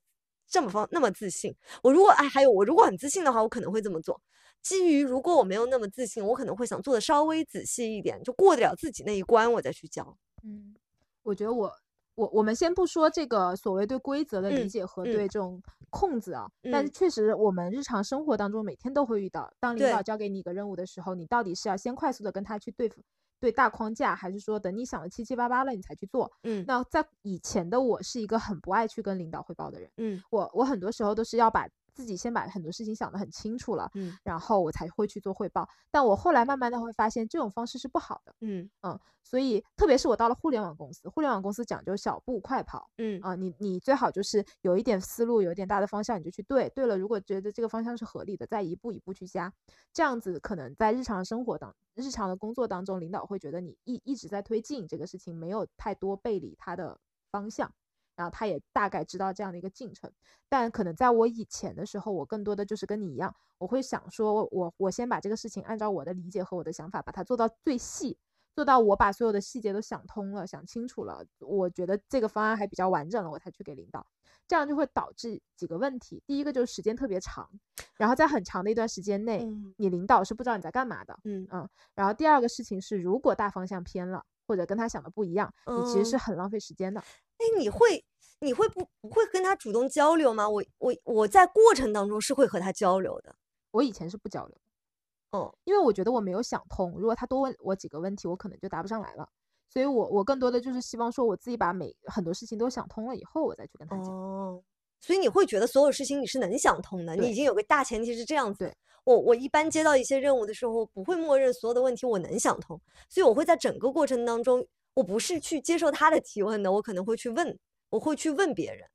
这么方那么自信，我如果哎还有我如果很自信的话，我可能会这么做。基于如果我没有那么自信，我可能会想做的稍微仔细一点，就过得了自己那一关，我再去教。嗯，我觉得我我我们先不说这个所谓对规则的理解和对这种空子啊，嗯嗯、但是确实我们日常生活当中每天都会遇到，当领导交给你一个任务的时候，你到底是要先快速的跟他去对付。对大框架，还是说等你想的七七八八了你才去做？嗯，那在以前的我是一个很不爱去跟领导汇报的人，嗯，我我很多时候都是要把自己先把很多事情想得很清楚了，嗯，然后我才会去做汇报。但我后来慢慢的会发现这种方式是不好的，嗯嗯，所以特别是我到了互联网公司，互联网公司讲究小步快跑，嗯啊、呃，你你最好就是有一点思路，有一点大的方向你就去对，对了，如果觉得这个方向是合理的，再一步一步去加，这样子可能在日常生活当中。日常的工作当中，领导会觉得你一一直在推进这个事情，没有太多背离他的方向，然后他也大概知道这样的一个进程。但可能在我以前的时候，我更多的就是跟你一样，我会想说我我先把这个事情按照我的理解和我的想法把它做到最细，做到我把所有的细节都想通了，想清楚了，我觉得这个方案还比较完整了，我才去给领导。这样就会导致几个问题，第一个就是时间特别长，然后在很长的一段时间内、嗯、你领导是不知道你在干嘛的，嗯嗯。然后第二个事情是，如果大方向偏了或者跟他想的不一样、嗯、你其实是很浪费时间的。哎，你会你会不不会跟他主动交流吗？我我我在过程当中是会和他交流的，我以前是不交流的，哦，因为我觉得我没有想通，如果他多问我几个问题，我可能就答不上来了。所以我我更多的就是希望说我自己把每很多事情都想通了以后我再去跟他讲。哦，所以你会觉得所有事情你是能想通的，你已经有个大前提是这样子。我我一般接到一些任务的时候不会默认所有的问题我能想通，所以我会在整个过程当中，我不是去接受他的提问的，我可能会去问，我会去问别人，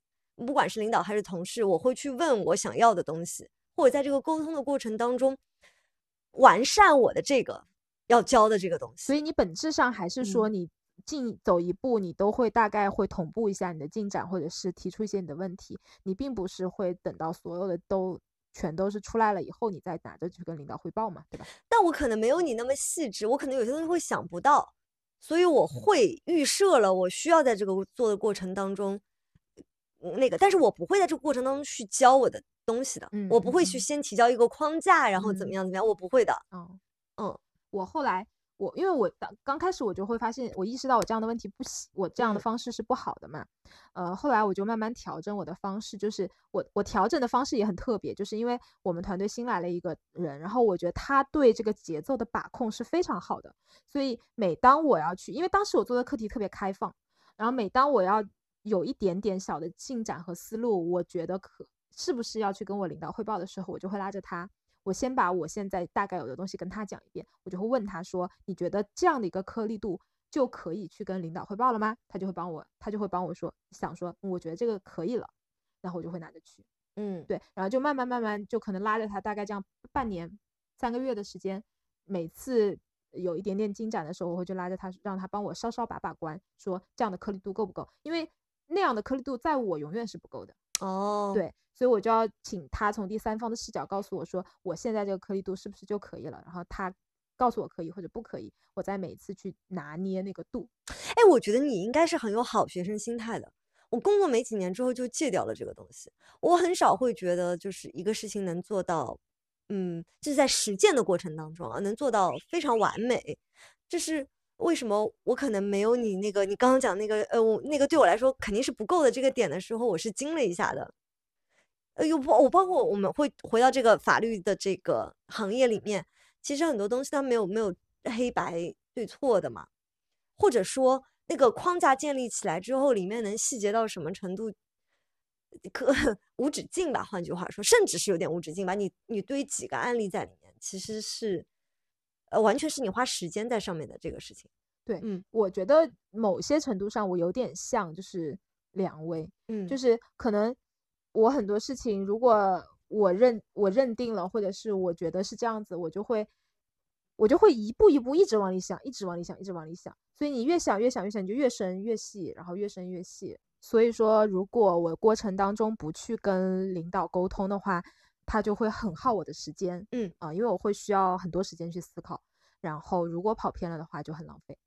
不管是领导还是同事，我会去问我想要的东西，或者在这个沟通的过程当中完善我的这个要教的这个东西。所以你本质上还是说你进走一步你都会大概会同步一下你的进展，或者是提出一些你的问题，你并不是会等到所有的都全都是出来了以后你再拿着去跟领导汇报嘛，对吧？但我可能没有你那么细致，我可能有些东西会想不到，所以我会预设了我需要在这个做的过程当中那个，但是我不会在这个过程当中去教我的东西的、嗯、我不会去先提交一个框架、嗯、然后怎么样怎么样，我不会的。嗯嗯，我后来我因为我刚开始我就会发现，我意识到我这样的问题不行，我这样的方式是不好的嘛。呃，后来我就慢慢调整我的方式，就是我我调整的方式也很特别，就是因为我们团队新来了一个人，然后我觉得他对这个节奏的把控是非常好的，所以每当我要去，因为当时我做的课题特别开放，然后每当我要有一点点小的进展和思路，我觉得可是不是要去跟我领导汇报的时候，我就会拉着他。我先把我现在大概有的东西跟他讲一遍，我就会问他说，你觉得这样的一个颗粒度就可以去跟领导汇报了吗？他就会帮我他就会帮我说想说、嗯、我觉得这个可以了，然后我就会拿着去。嗯，对，然后就慢慢慢慢就可能拉着他大概这样半年三个月的时间，每次有一点点进展的时候，我会就拉着他让他帮我稍稍把把关，说这样的颗粒度够不够，因为那样的颗粒度在我永远是不够的。哦、oh. 对，所以我就要请他从第三方的视角告诉我说，我现在这个颗粒度是不是就可以了，然后他告诉我可以或者不可以，我再每次去拿捏那个度。哎，我觉得你应该是很有好学生心态的。我工作没几年之后就戒掉了这个东西，我很少会觉得就是一个事情能做到嗯，就是在实践的过程当中啊，能做到非常完美。这是为什么我可能没有你那个你刚刚讲那个呃，我那个对我来说肯定是不够的这个点的时候，我是惊了一下的。呃，又不我包括我们会回到这个法律的这个行业里面，其实很多东西它没有没有黑白对错的嘛，或者说那个框架建立起来之后，里面能细节到什么程度，可无止境吧。换句话说，甚至是有点无止境吧。你你对于几个案例在里面，其实是。呃，完全是你花时间在上面的这个事情。对，嗯，我觉得某些程度上我有点像就是梁薇，嗯，就是可能我很多事情如果我认我认定了，或者是我觉得是这样子，我就会我就会一步一步一直往里想，一直往里想，一直往里想。所以你越想越想越想，你就越深越细，然后越深越细。所以说，如果我过程当中不去跟领导沟通的话，他就会很耗我的时间，嗯啊、呃，因为我会需要很多时间去思考，然后如果跑偏了的话就很浪费，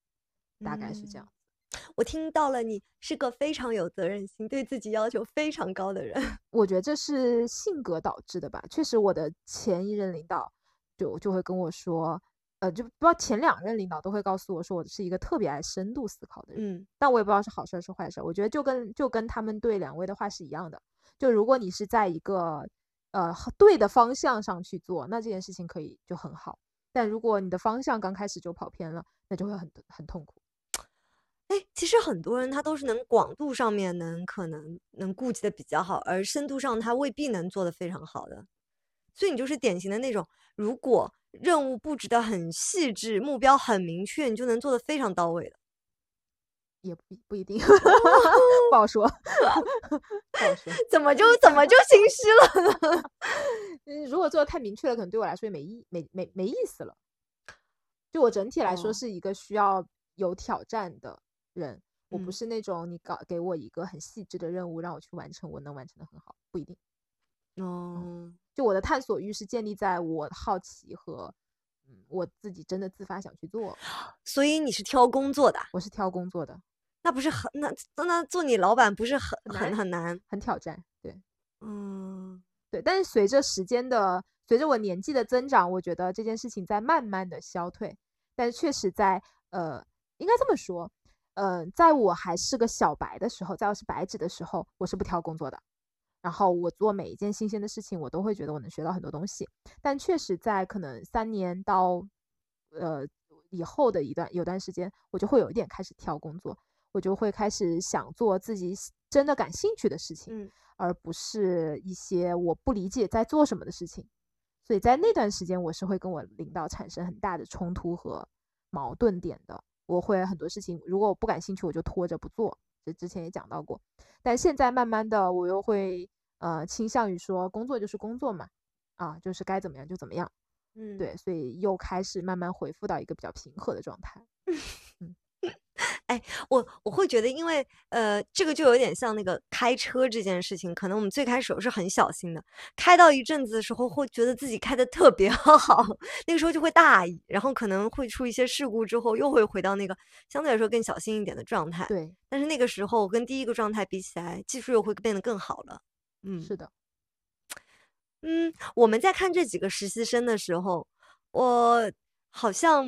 大概是这样、嗯、我听到了，你是个非常有责任心，对自己要求非常高的人。我觉得这是性格导致的吧，确实我的前一任领导就就会跟我说，呃，就不知道前两任领导都会告诉我说，我是一个特别爱深度思考的人，嗯，但我也不知道是好事儿是坏事儿。我觉得就跟就跟他们对两位的话是一样的，就如果你是在一个呃，对的方向上去做，那这件事情可以就很好。但如果你的方向刚开始就跑偏了，那就会很很痛苦。哎，其实很多人他都是能广度上面能可能能顾及的比较好，而深度上他未必能做得非常好的。所以你就是典型的那种，如果任务布置得很细致，目标很明确，你就能做得非常到位的。也不不一定，不好说，不好说。怎么就怎么就心虚了呢？如果做的太明确了，可能对我来说也没意没没没意思了。就我整体来说是一个需要有挑战的人，哦、我不是那种你搞给我一个很细致的任务让我去完成，我能完成的很好，不一定。哦、嗯，就我的探索欲是建立在我好奇和。我自己真的自发想去做。所以你是挑工作的？我是挑工作的。那不是很那那做你老板不是很很很难很挑战？对，嗯，对。但是随着时间的随着我年纪的增长，我觉得这件事情在慢慢的消退。但是确实在呃应该这么说，呃，在我还是个小白的时候，在我是白纸的时候，我是不挑工作的。然后我做每一件新鲜的事情，我都会觉得我能学到很多东西。但确实在可能三年到呃以后的一段有段时间，我就会有一点开始挑工作，我就会开始想做自己真的感兴趣的事情、嗯、而不是一些我不理解在做什么的事情。所以在那段时间，我是会跟我领导产生很大的冲突和矛盾点的。我会很多事情如果我不感兴趣，我就拖着不做，这之前也讲到过。但现在慢慢的我又会呃倾向于说，工作就是工作嘛，啊，就是该怎么样就怎么样，嗯，对，所以又开始慢慢恢复到一个比较平和的状态。嗯，哎，我我会觉得，因为呃，这个就有点像那个开车这件事情，可能我们最开始是很小心的，开到一阵子的时候，会觉得自己开的特别好，那个时候就会大意，然后可能会出一些事故，之后又会回到那个相对来说更小心一点的状态。对，但是那个时候跟第一个状态比起来，技术又会变得更好了。嗯，是的。嗯，我们在看这几个实习生的时候，我好像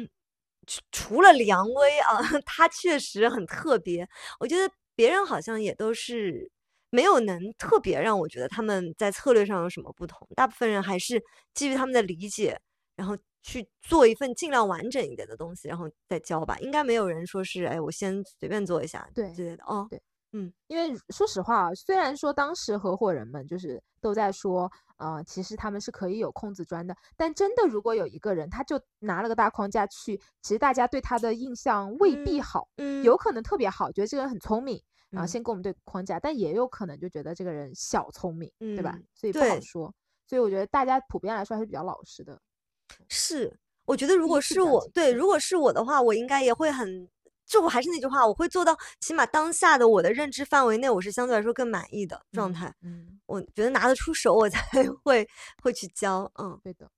除除了梁威啊，他确实很特别。我觉得别人好像也都是没有能特别让我觉得他们在策略上有什么不同。大部分人还是基于他们的理解，然后去做一份尽量完整一点的东西，然后再交吧。应该没有人说是哎，我先随便做一下对之类的哦。对，嗯，因为说实话，虽然说当时合伙人们就是都在说。呃，其实他们是可以有空子钻的，但真的如果有一个人他就拿了个大框架去，其实大家对他的印象未必好，嗯嗯、有可能特别好，觉得这个人很聪明，然后先给我们对框架，嗯、但也有可能就觉得这个人小聪明，嗯、对吧？所以不好说。所以我觉得大家普遍来说还是比较老实的。是，我觉得如果是我对，如果是我的话，我应该也会很。就我还是那句话，我会做到起码当下的我的认知范围内，我是相对来说更满意的状态。嗯，嗯我觉得拿得出手，我才会会去教。嗯，对的。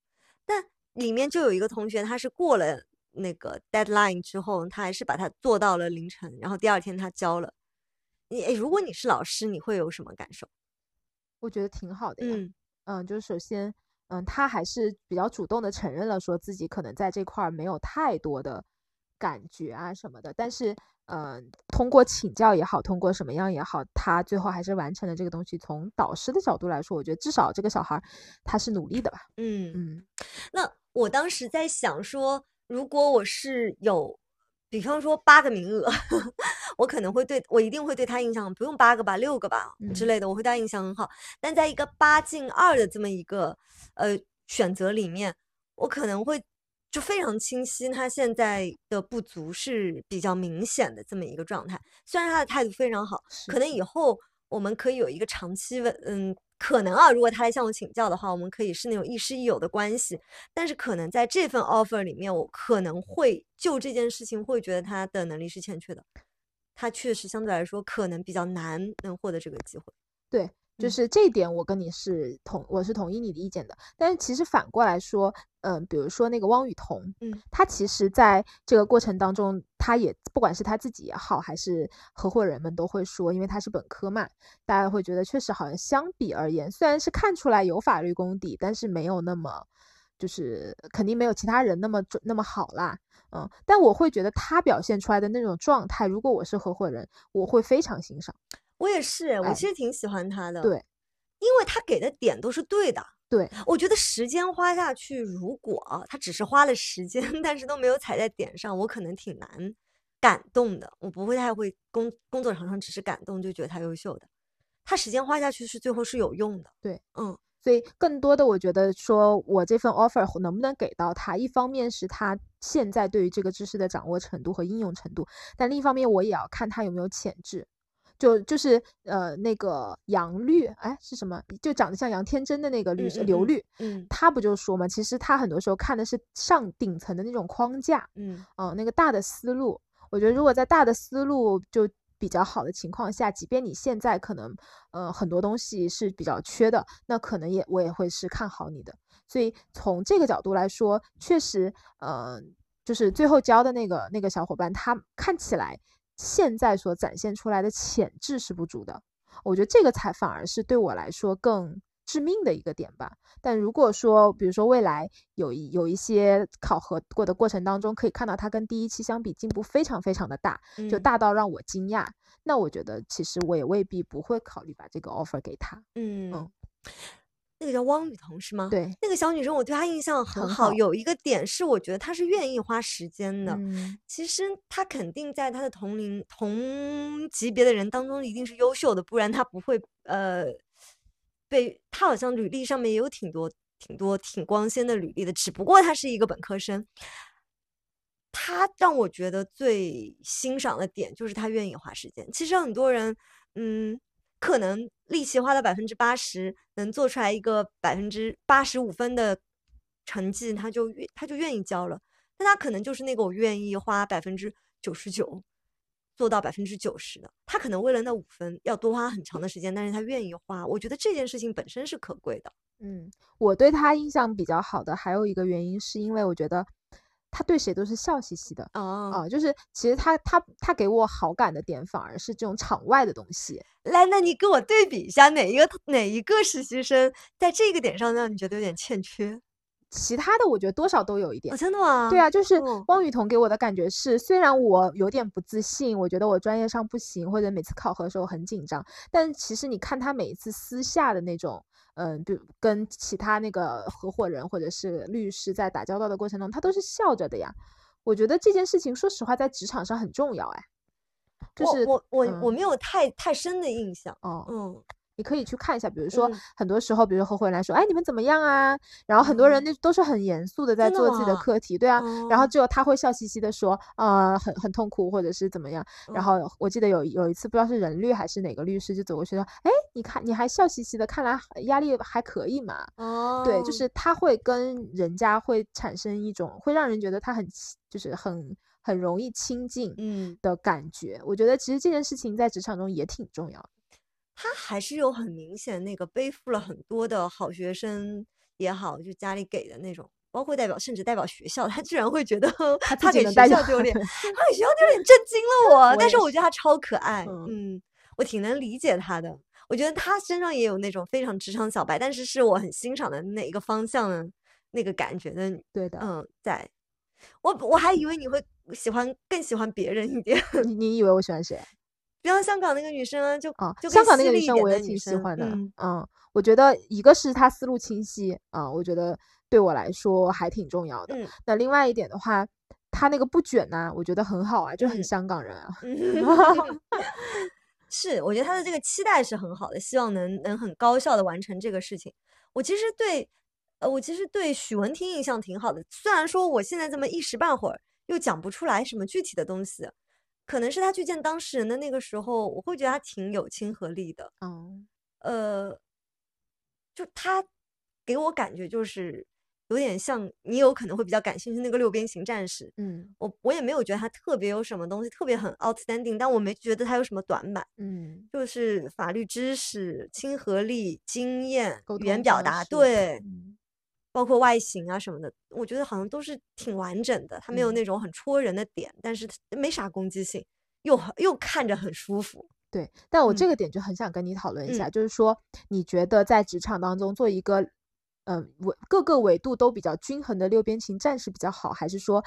但里面就有一个同学，他是过了那个 deadline 之后，他还是把它做到了凌晨，然后第二天他交了。你如果你是老师，你会有什么感受？我觉得挺好的呀。嗯嗯，就是首先，嗯，他还是比较主动的承认了，说自己可能在这块没有太多的。感觉啊什么的，但是呃，通过请教也好，通过什么样也好，他最后还是完成了这个东西。从导师的角度来说，我觉得至少这个小孩他是努力的吧。嗯嗯。那我当时在想说，如果我是有，比方说八个名额，我可能会对我一定会对他印象不用八个吧，六个吧之类的，我会对他印象很好。但在一个八进二的这么一个呃选择里面，我可能会。就非常清晰，他现在的不足是比较明显的这么一个状态。虽然他的态度非常好，可能以后我们可以有一个长期问，嗯，可能啊，如果他来向我请教的话，我们可以是那种亦师亦友的关系。但是可能在这份 offer 里面，我可能会就这件事情会觉得他的能力是欠缺的，他确实相对来说可能比较难能获得这个机会。对。就是这一点我跟你是同我是同意你的意见的，但是其实反过来说嗯、呃，比如说那个汪雨桐，嗯，他其实在这个过程当中，他也不管是他自己也好还是合伙人们都会说，因为他是本科嘛，大家会觉得确实好像相比而言，虽然是看出来有法律功底，但是没有那么就是肯定没有其他人那么那么好啦，嗯，但我会觉得他表现出来的那种状态，如果我是合伙人，我会非常欣赏。我也是，我其实挺喜欢他的、哎、对，因为他给的点都是对的。对，我觉得时间花下去，如果他只是花了时间但是都没有踩在点上，我可能挺难感动的，我不会太会工工作场上只是感动就觉得他优秀的，他时间花下去是最后是有用的。对，嗯，所以更多的我觉得说我这份 offer 能不能给到他，一方面是他现在对于这个知识的掌握程度和应用程度，但另一方面我也要看他有没有潜质。就就是呃那个杨律，哎是什么？就长得像杨天真的那个律师刘律，嗯，他不就说嘛，其实他很多时候看的是上顶层的那种框架，嗯，哦、呃、那个大的思路。我觉得如果在大的思路就比较好的情况下，即便你现在可能呃很多东西是比较缺的，那可能也我也会是看好你的。所以从这个角度来说，确实，呃，就是最后教的那个那个小伙伴，他看起来。现在所展现出来的潜质是不足的，我觉得这个才反而是对我来说更致命的一个点吧。但如果说比如说未来有一有一些考核过的过程当中，可以看到他跟第一期相比进步非常非常的大，就大到让我惊讶、嗯、那我觉得其实我也未必不会考虑把这个 offer 给他。 嗯, 嗯那个叫汪雨桐是吗？对，那个小女生我对她印象很 好, 很好，有一个点是我觉得她是愿意花时间的、嗯、其实她肯定在她的同龄同级别的人当中一定是优秀的，不然她不会呃被她好像履历上面也有挺多挺多挺光鲜的履历的，只不过她是一个本科生。她让我觉得最欣赏的点就是她愿意花时间。其实很多人嗯可能力气花到百分之八十，能做出来一个百分之八十五分的成绩，他就他就愿意交了。但他可能就是那个我愿意花百分之九十九做到百分之九十的，他可能为了那五分要多花很长的时间，但是他愿意花，我觉得这件事情本身是可贵的。嗯，我对他印象比较好的还有一个原因是因为我觉得他对谁都是笑嘻嘻的啊、哦呃，就是其实他他他给我好感的点反而是这种场外的东西。来，那你跟我对比一下，哪一个哪一个实习生在这个点上让你觉得有点欠缺？其他的我觉得多少都有一点、哦、真的吗？对啊，就是汪雨桐给我的感觉是、嗯、虽然我有点不自信，我觉得我专业上不行，或者每次考核的时候很紧张，但其实你看他每一次私下的那种嗯，比如跟其他那个合伙人或者是律师在打交道的过程中，他都是笑着的呀。我觉得这件事情说实话在职场上很重要。哎，就是我我、嗯、我没有太太深的印象哦。嗯，你可以去看一下，比如说、嗯、很多时候比如说合伙人来说哎你们怎么样啊，然后很多人都是很严肃的在做自己的课题、嗯、对啊、嗯、然后只有他会笑嘻嘻的说呃很很痛苦或者是怎么样。然后我记得有有一次不知道是人律还是哪个律师就走过去说哎你看你还笑嘻嘻的，看来压力还可以嘛、哦、对，就是他会跟人家会产生一种会让人觉得他很就是很很容易亲近的感觉、嗯、我觉得其实这件事情在职场中也挺重要的。他还是有很明显那个背负了很多的好学生也好，就家里给的那种，包括代表甚至代表学校，他居然会觉得他给学校丢脸，他给学校丢脸，震惊了我。但是我觉得他超可爱，嗯，我挺能理解他的。我觉得他身上也有那种非常职场小白，但是是我很欣赏的哪一个方向的那个感觉的，对的，嗯，在。我我还以为你会喜欢更喜欢别人一点，你你以为我喜欢谁？比方香港那个女生啊，就啊，就香港那个女生我也挺喜欢的。嗯，嗯，我觉得一个是她思路清晰啊，我觉得对我来说还挺重要的。嗯、那另外一点的话，她那个不卷呢、啊，我觉得很好啊，就很香港人啊。嗯、是，我觉得她的这个期待是很好的，希望能能很高效的完成这个事情。我其实对，呃，我其实对许文婷印象挺好的，虽然说我现在这么一时半会儿又讲不出来什么具体的东西。可能是他去见当事人的那个时候，我会觉得他挺有亲和力的。哦，呃，就他给我感觉就是有点像你有可能会比较感兴趣那个六边形战士。嗯，我我也没有觉得他特别有什么东西特别很 outstanding， 但我没觉得他有什么短板。嗯，就是法律知识、亲和力、经验、语言表达，对、嗯，包括外形啊什么的，我觉得好像都是挺完整的，他没有那种很戳人的点、嗯、但是没啥攻击性，又又看着很舒服。对，但我这个点就很想跟你讨论一下、嗯、就是说你觉得在职场当中做一个嗯、呃，各个维度都比较均衡的六边形战士比较好，还是说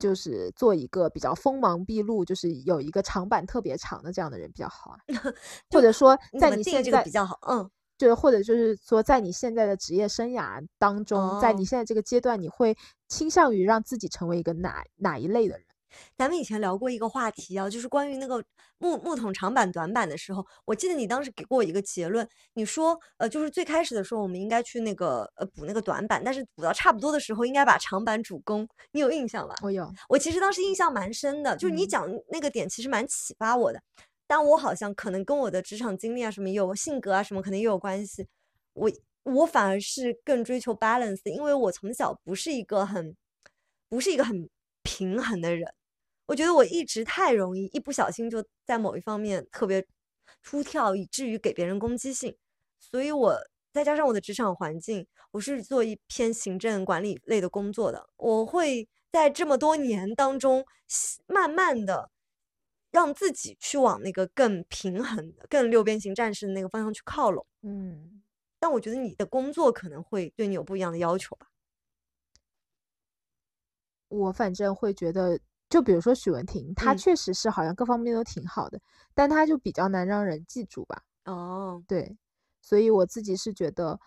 就是做一个比较锋芒毕露，就是有一个长板特别长的这样的人比较好啊？或者说在你现在这个比较好，嗯，就是或者就是说在你现在的职业生涯当中、哦、在你现在这个阶段你会倾向于让自己成为一个哪哪一类的人？咱们以前聊过一个话题啊，就是关于那个木木桶长板短板的时候，我记得你当时给过一个结论，你说呃就是最开始的时候我们应该去那个呃补那个短板，但是补到差不多的时候应该把长板主攻，你有印象吧？我有，我其实当时印象蛮深的，就是你讲那个点其实蛮启发我的、嗯，但我好像可能跟我的职场经历啊什么也有，性格啊什么可能也有关系，我我反而是更追求 balance， 因为我从小不是一个很不是一个很平衡的人，我觉得我一直太容易一不小心就在某一方面特别出跳，以至于给别人攻击性，所以我再加上我的职场环境，我是做一篇行政管理类的工作的，我会在这么多年当中慢慢的让自己去往那个更平衡的、更六边形战士的那个方向去靠拢。嗯，但我觉得你的工作可能会对你有不一样的要求吧。我反正会觉得，就比如说许文婷，她确实是好像各方面都挺好的，嗯、但她就比较难让人记住吧。哦，对，所以我自己是觉得，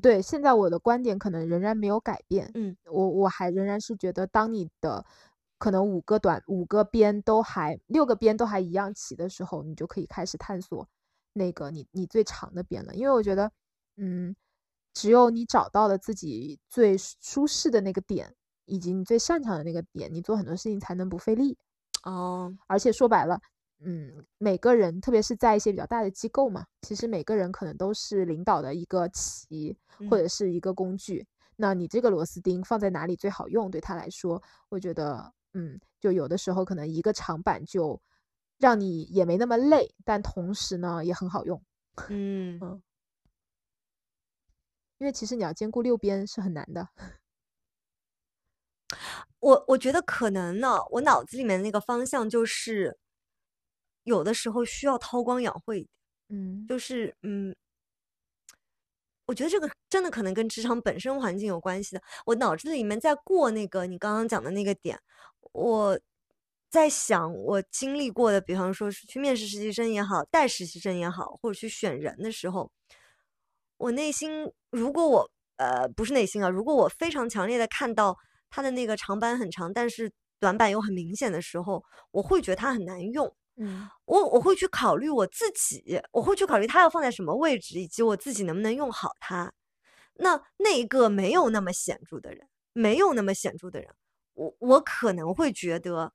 对，现在我的观点可能仍然没有改变。嗯，我我还仍然是觉得，当你的可能五个短五个边都还六个边都还一样齐的时候，你就可以开始探索那个你你最长的边了，因为我觉得嗯只有你找到了自己最舒适的那个点以及你最擅长的那个点，你做很多事情才能不费力哦。而且说白了嗯每个人特别是在一些比较大的机构嘛，其实每个人可能都是领导的一个棋或者是一个工具、嗯、那你这个螺丝钉放在哪里最好用，对他来说我觉得嗯，就有的时候可能一个长板就让你也没那么累，但同时呢也很好用。嗯嗯，因为其实你要兼顾六边是很难的。我我觉得可能呢，我脑子里面那个方向就是，有的时候需要韬光养晦一点。嗯，就是嗯，我觉得这个真的可能跟职场本身环境有关系的。我脑子里面在过那个你刚刚讲的那个点，我在想我经历过的，比方说是去面试实习生也好，带实习生也好，或者去选人的时候，我内心如果我呃不是内心啊，如果我非常强烈的看到它的那个长板很长，但是短板又很明显的时候，我会觉得它很难用。嗯，我我会去考虑我自己，我会去考虑它要放在什么位置，以及我自己能不能用好它。那那一个没有那么显著的人，没有那么显著的人，我我可能会觉得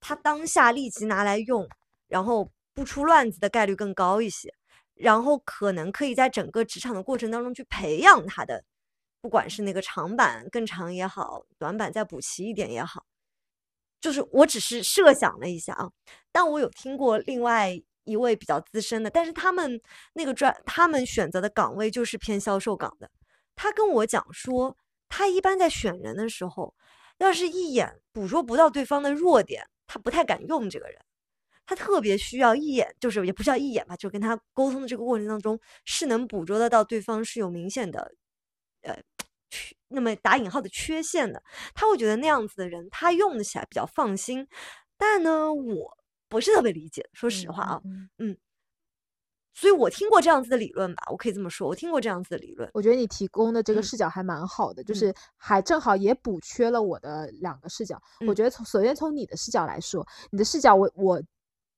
他当下立即拿来用，然后不出乱子的概率更高一些，然后可能可以在整个职场的过程当中去培养他的。不管是那个长板更长也好，短板再补齐一点也好，就是我只是设想了一下啊。但我有听过另外一位比较资深的，但是他们那个专他们选择的岗位就是偏销售岗的，他跟我讲说，他一般在选人的时候，要是一眼捕捉不到对方的弱点，他不太敢用这个人。他特别需要一眼，就是也不叫一眼吧，就跟他沟通的这个过程当中，是能捕捉得到对方是有明显的呃，那么打引号的缺陷的，他会觉得那样子的人他用起来比较放心。但呢我不是特别理解，说实话啊。嗯, 嗯, 嗯所以我听过这样子的理论吧，我可以这么说，我听过这样子的理论。我觉得你提供的这个视角还蛮好的、嗯、就是还正好也补缺了我的两个视角、嗯、我觉得从首先从你的视角来说，你的视角我我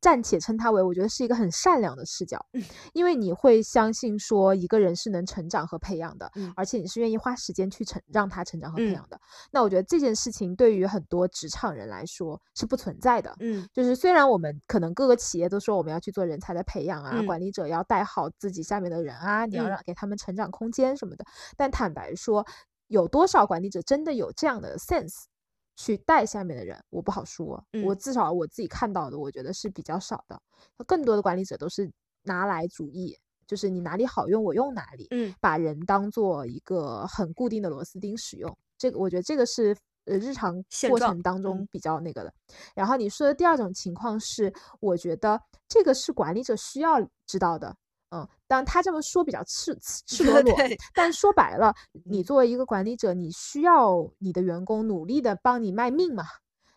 暂且称它为我觉得是一个很善良的视角、嗯、因为你会相信说一个人是能成长和培养的、嗯、而且你是愿意花时间去成让他成长和培养的、嗯、那我觉得这件事情对于很多职场人来说是不存在的、嗯、就是虽然我们可能各个企业都说我们要去做人才的培养啊、嗯、管理者要带好自己下面的人啊、嗯、你要让给他们成长空间什么的，但坦白说有多少管理者真的有这样的 sense去带下面的人，我不好说、嗯、我至少我自己看到的我觉得是比较少的，更多的管理者都是拿来主义，就是你哪里好用我用哪里、嗯、把人当做一个很固定的螺丝钉使用，这个我觉得这个是日常过程当中比较那个的、嗯、然后你说的第二种情况是我觉得这个是管理者需要知道的。嗯，当然他这么说比较赤赤裸裸，但说白了，你作为一个管理者，你需要你的员工努力的帮你卖命嘛？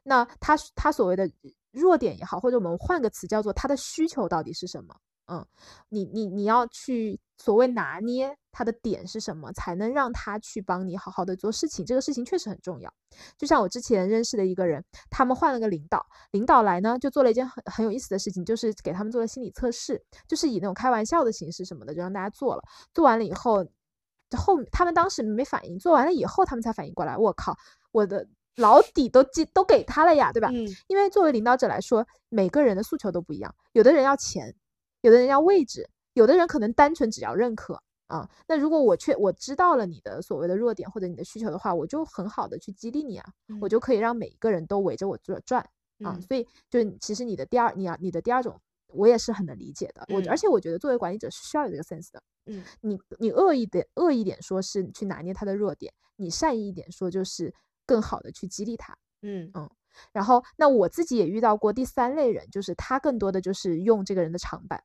那他他所谓的弱点也好，或者我们换个词叫做他的需求到底是什么？嗯，你你你要去所谓拿捏他的点是什么，才能让他去帮你好好的做事情。这个事情确实很重要。就像我之前认识的一个人，他们换了个领导，领导来呢就做了一件很很有意思的事情，就是给他们做了心理测试，就是以那种开玩笑的形式什么的就让大家做了，做完了以后后他们当时没反应，做完了以后他们才反应过来，我靠，我的老底都记都给他了呀，对吧、嗯、因为作为领导者来说，每个人的诉求都不一样，有的人要钱，有的人要位置，有的人可能单纯只要认可啊。那如果我却我知道了你的所谓的弱点或者你的需求的话，我就很好的去激励你啊、嗯、我就可以让每一个人都围着我转啊、嗯、所以就其实你的第二你啊你的第二种我也是很能理解的，我、嗯、而且我觉得作为管理者是需要有这个 sense 的。嗯，你你恶意的恶意点说是去拿捏他的弱点，你善意一点说就是更好的去激励他。嗯嗯，然后那我自己也遇到过第三类人，就是他更多的就是用这个人的长板。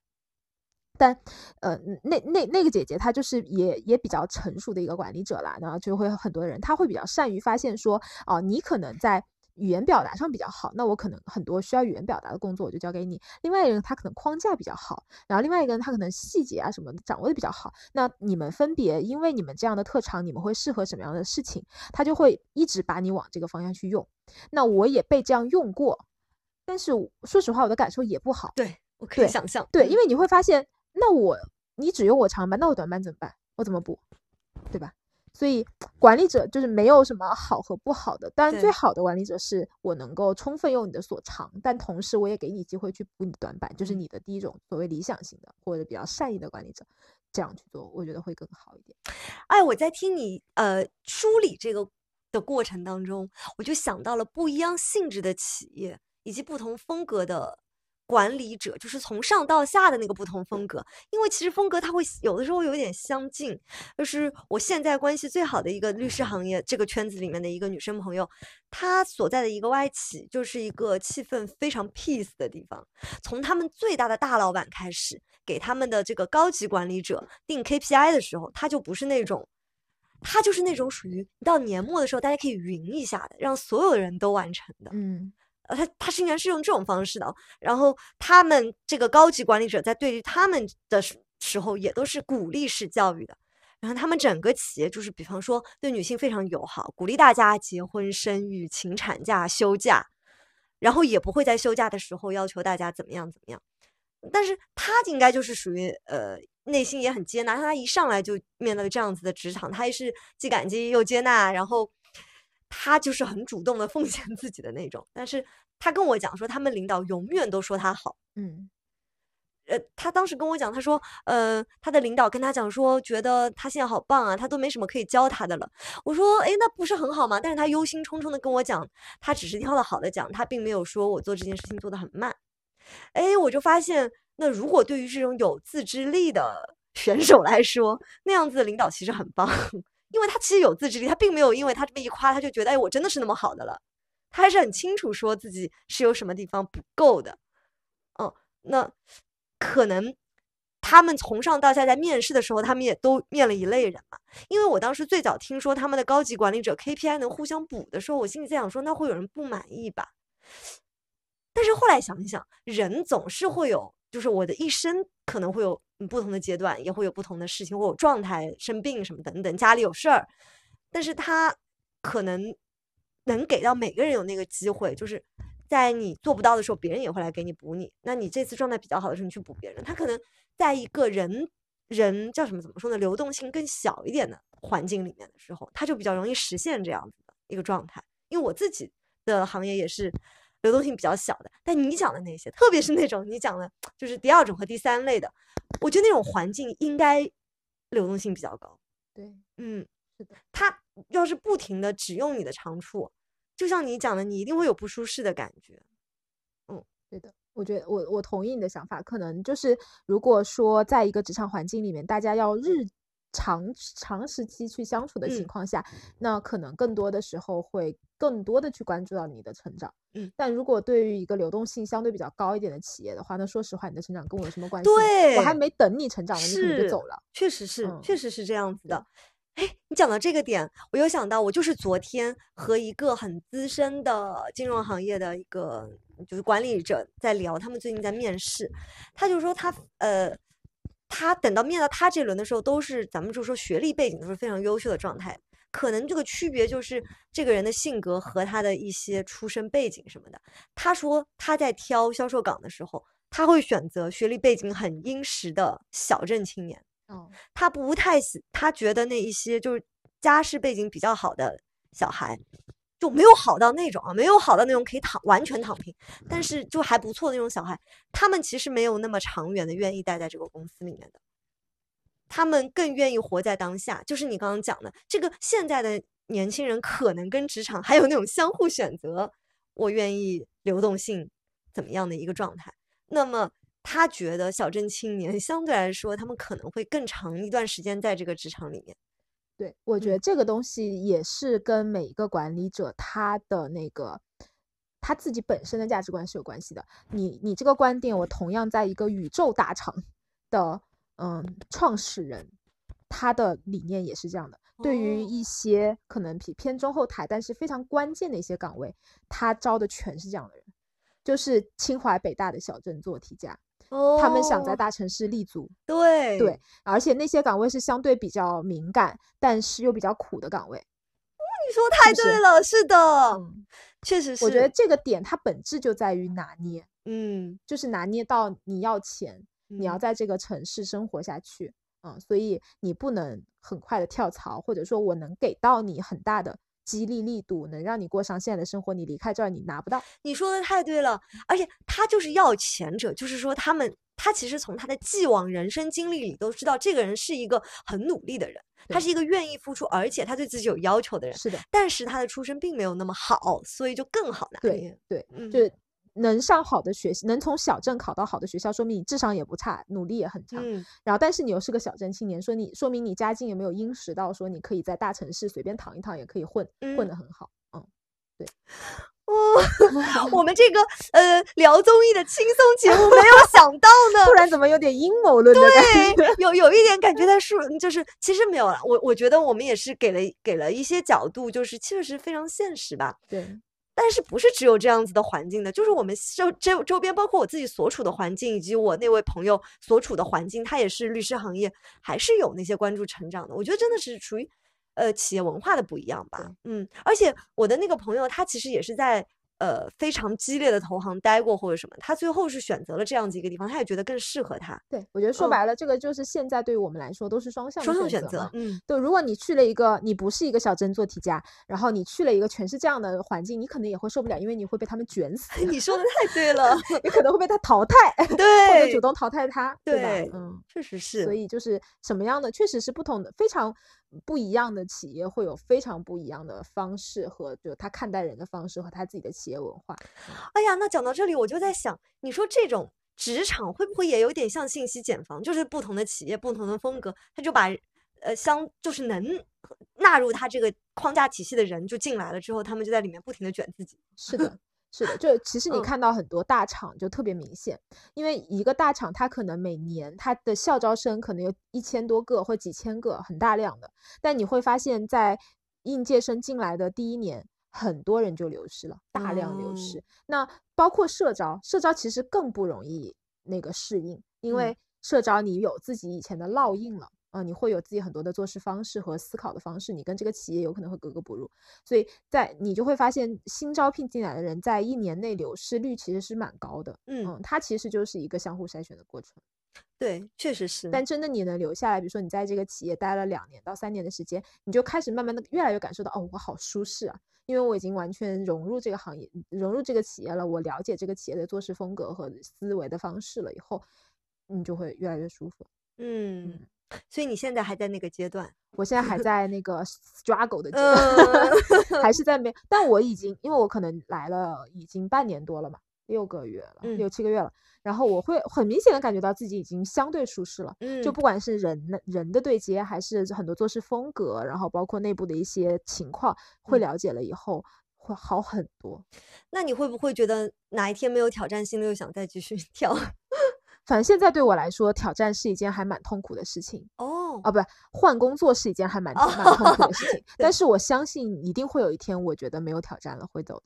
但呃那那那个姐姐她就是也也比较成熟的一个管理者啦，然后就会有很多人她会比较善于发现说哦、呃、你可能在语言表达上比较好，那我可能很多需要语言表达的工作我就交给你，另外一个人他可能框架比较好，然后另外一个人他可能细节啊什么的掌握的比较好，那你们分别因为你们这样的特长你们会适合什么样的事情，他就会一直把你往这个方向去用。那我也被这样用过，但是说实话我的感受也不好。对，我可以想象。 对, 对因为你会发现那我你只用我长板，那我短板怎么办，我怎么补，对吧？所以管理者就是没有什么好和不好的，当然最好的管理者是我能够充分用你的所长，但同时我也给你机会去补你的短板，就是你的第一种所谓理想型的或者比较善意的管理者，这样去做我觉得会更好一点。哎，我在听你呃梳理这个的过程当中，我就想到了不一样性质的企业以及不同风格的管理者，就是从上到下的那个不同风格，因为其实风格它会有的时候有点相近。就是我现在关系最好的一个律师行业这个圈子里面的一个女生朋友，她所在的一个外企就是一个气氛非常 peace 的地方，从他们最大的大老板开始，给他们的这个高级管理者定 K P I 的时候，他就不是那种他就是那种属于到年末的时候大家可以匀一下的，让所有人都完成的。嗯，呃，他他是应该是用这种方式的。然后他们这个高级管理者在对于他们的时候也都是鼓励式教育的。然后他们整个企业就是比方说对女性非常友好，鼓励大家结婚生育请产假休假，然后也不会在休假的时候要求大家怎么样怎么样。但是他应该就是属于呃内心也很接纳，他一上来就面对这样子的职场，他也是既感激又接纳，然后他就是很主动的奉献自己的那种。但是他跟我讲说他们领导永远都说他好。嗯，呃，他当时跟我讲，他说呃，他的领导跟他讲说觉得他现在好棒啊，他都没什么可以教他的了。我说诶，那不是很好吗？但是他忧心忡忡的跟我讲，他只是挑了好的讲，他并没有说我做这件事情做得很慢。哎，我就发现那如果对于这种有自制力的选手来说，那样子的领导其实很棒，因为他其实有自制力，他并没有因为他这么一夸他就觉得哎我真的是那么好的了，他还是很清楚说自己是有什么地方不够的。嗯，那可能他们从上到下在面试的时候他们也都面了一类人嘛。因为我当时最早听说他们的高级管理者 K P I 能互相补的时候，我心里在想说那会有人不满意吧。但是后来想一想，人总是会有，就是我的一生可能会有不同的阶段，也会有不同的事情，会有状态，生病什么等等，家里有事儿。但是他可能能给到每个人有那个机会，就是在你做不到的时候，别人也会来给你补你。那你这次状态比较好的时候，你去补别人。他可能在一个人人叫什么怎么说呢，流动性更小一点的环境里面的时候，他就比较容易实现这样子的一个状态。因为我自己的行业也是流动性比较小的，但你讲的那些，特别是那种你讲的就是第二种和第三类的，我觉得那种环境应该流动性比较高。对，嗯，是的。他要是不停的只用你的长处，就像你讲的，你一定会有不舒适的感觉。嗯，对的。我觉得我我同意你的想法，可能就是如果说在一个职场环境里面，大家要日长长时期去相处的情况下、嗯、那可能更多的时候会更多的去关注到你的成长。嗯，但如果对于一个流动性相对比较高一点的企业的话，那说实话你的成长跟我有什么关系？对，我还没等你成长了你可能就走了。确实是、嗯、确实是这样子的。哎，你讲到这个点我又想到，我就是昨天和一个很资深的金融行业的一个就是管理者在聊，他们最近在面试，他就说他呃他等到面到他这轮的时候，都是咱们就说学历背景都是非常优秀的状态，可能这个区别就是这个人的性格和他的一些出身背景什么的。他说他在挑销售岗的时候，他会选择学历背景很殷实的小镇青年。哦，他不太喜，他觉得那一些就是家世背景比较好的小孩，就没有好到那种啊，没有好到那种可以躺完全躺平，但是就还不错的那种小孩，他们其实没有那么长远的愿意待在这个公司里面的，他们更愿意活在当下。就是你刚刚讲的这个，现在的年轻人可能跟职场还有那种相互选择，我愿意流动性怎么样的一个状态。那么他觉得小镇青年相对来说，他们可能会更长一段时间在这个职场里面。对，我觉得这个东西也是跟每一个管理者他的那个他自己本身的价值观是有关系的。你你这个观点，我同样在一个宇宙大厂的嗯创始人，他的理念也是这样的。对于一些可能偏中后台但是非常关键的一些岗位，他招的全是这样的人，就是清华北大的小镇做题家。Oh, 他们想在大城市立足。对对，而且那些岗位是相对比较敏感但是又比较苦的岗位。哦，你说太对了。 是, 是的、嗯、确实是。我觉得这个点它本质就在于拿捏。嗯，就是拿捏到你要钱、嗯、你要在这个城市生活下去、嗯、所以你不能很快的跳槽，或者说我能给到你很大的激励力度，能让你过上现在的生活，你离开这儿你拿不到。你说的太对了，而且他就是要钱者，就是说他们他其实从他的既往人生经历里都知道，这个人是一个很努力的人，他是一个愿意付出，而且他对自己有要求的人。是的，但是他的出身并没有那么好，所以就更好拿。对对，嗯，就是能上好的学习，能从小镇考到好的学校，说明你智商也不差，努力也很强、嗯、然后但是你又是个小镇青年，说你说明你家境也没有殷实到说你可以在大城市随便躺一躺也可以混、嗯、混得很好。嗯，对哦，我们这个呃聊综艺的轻松节目没有想到呢，突然怎么有点阴谋论的感觉？对，有有一点感觉在说，就是其实没有了。我我觉得我们也是给了给了一些角度，就是确实非常现实吧。对，但是不是只有这样子的环境的？就是我们周周周边，包括我自己所处的环境，以及我那位朋友所处的环境，他也是律师行业，还是有那些关注成长的。我觉得真的是属于。呃，企业文化的不一样吧，嗯，而且我的那个朋友，他其实也是在呃非常激烈的投行待过或者什么，他最后是选择了这样子一个地方，他也觉得更适合他。对，我觉得说白了，嗯、这个就是现在对于我们来说都是双向的选择双向选择，嗯，对。如果你去了一个你不是一个小镇做题家，然后你去了一个全是这样的环境，你可能也会受不了，因为你会被他们卷死。你说的太对了，你可能会被他淘汰，对，或者主动淘汰他，对，对吧？嗯，确实是。所以就是什么样的，确实是不同的，非常。不一样的企业会有非常不一样的方式和就他看待人的方式和他自己的企业文化。哎呀，那讲到这里我就在想，你说这种职场会不会也有点像信息茧房，就是不同的企业不同的风格，他就把呃相就是能纳入他这个框架体系的人就进来了之后，他们就在里面不停的卷自己。是的是的，就其实你看到很多大厂就特别明显、嗯、因为一个大厂它可能每年它的校招生可能有一千多个或几千个，很大量的，但你会发现在应届生进来的第一年很多人就流失了，大量流失、嗯、那包括社招社招其实更不容易那个适应，因为社招你有自己以前的烙印了、嗯啊、嗯，你会有自己很多的做事方式和思考的方式，你跟这个企业有可能会格格不入，所以在你就会发现新招聘进来的人在一年内流失率其实是蛮高的。 嗯, 嗯，它其实就是一个相互筛选的过程。对，确实是。但真的你能留下来，比如说你在这个企业待了两年到三年的时间，你就开始慢慢的越来越感受到，哦，我好舒适啊，因为我已经完全融入这个行业，融入这个企业了，我了解这个企业的做事风格和思维的方式了以后，你就会越来越舒服。嗯。嗯，所以你现在还在那个阶段？我现在还在那个 struggle 的阶段，还是在没，但我已经，因为我可能来了已经半年多了嘛，六个月了，嗯、六七个月了，然后我会很明显的感觉到自己已经相对舒适了，嗯、就不管是人人的对接，还是很多做事风格，然后包括内部的一些情况，会了解了以后。嗯，会好很多。那你会不会觉得哪一天没有挑战性了又想再继续跳？反正现在对我来说挑战是一件还蛮痛苦的事情哦、oh. 啊，不，换工作是一件还蛮、oh. 蛮痛苦的事情但是我相信一定会有一天我觉得没有挑战了会走的，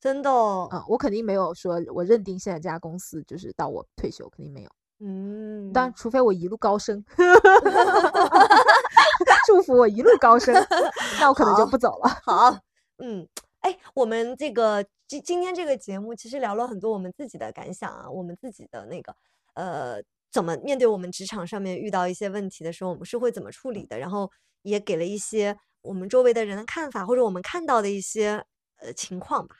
真的、哦、嗯，我肯定没有说我认定现在这家公司就是到我退休，肯定没有。嗯，但除非我一路高升祝福我一路高升那我可能就不走了。 好, 好嗯，哎，我们这个今今天这个节目其实聊了很多我们自己的感想啊，我们自己的那个呃，怎么面对我们职场上面遇到一些问题的时候，我们是会怎么处理的，然后也给了一些我们周围的人的看法，或者我们看到的一些呃情况吧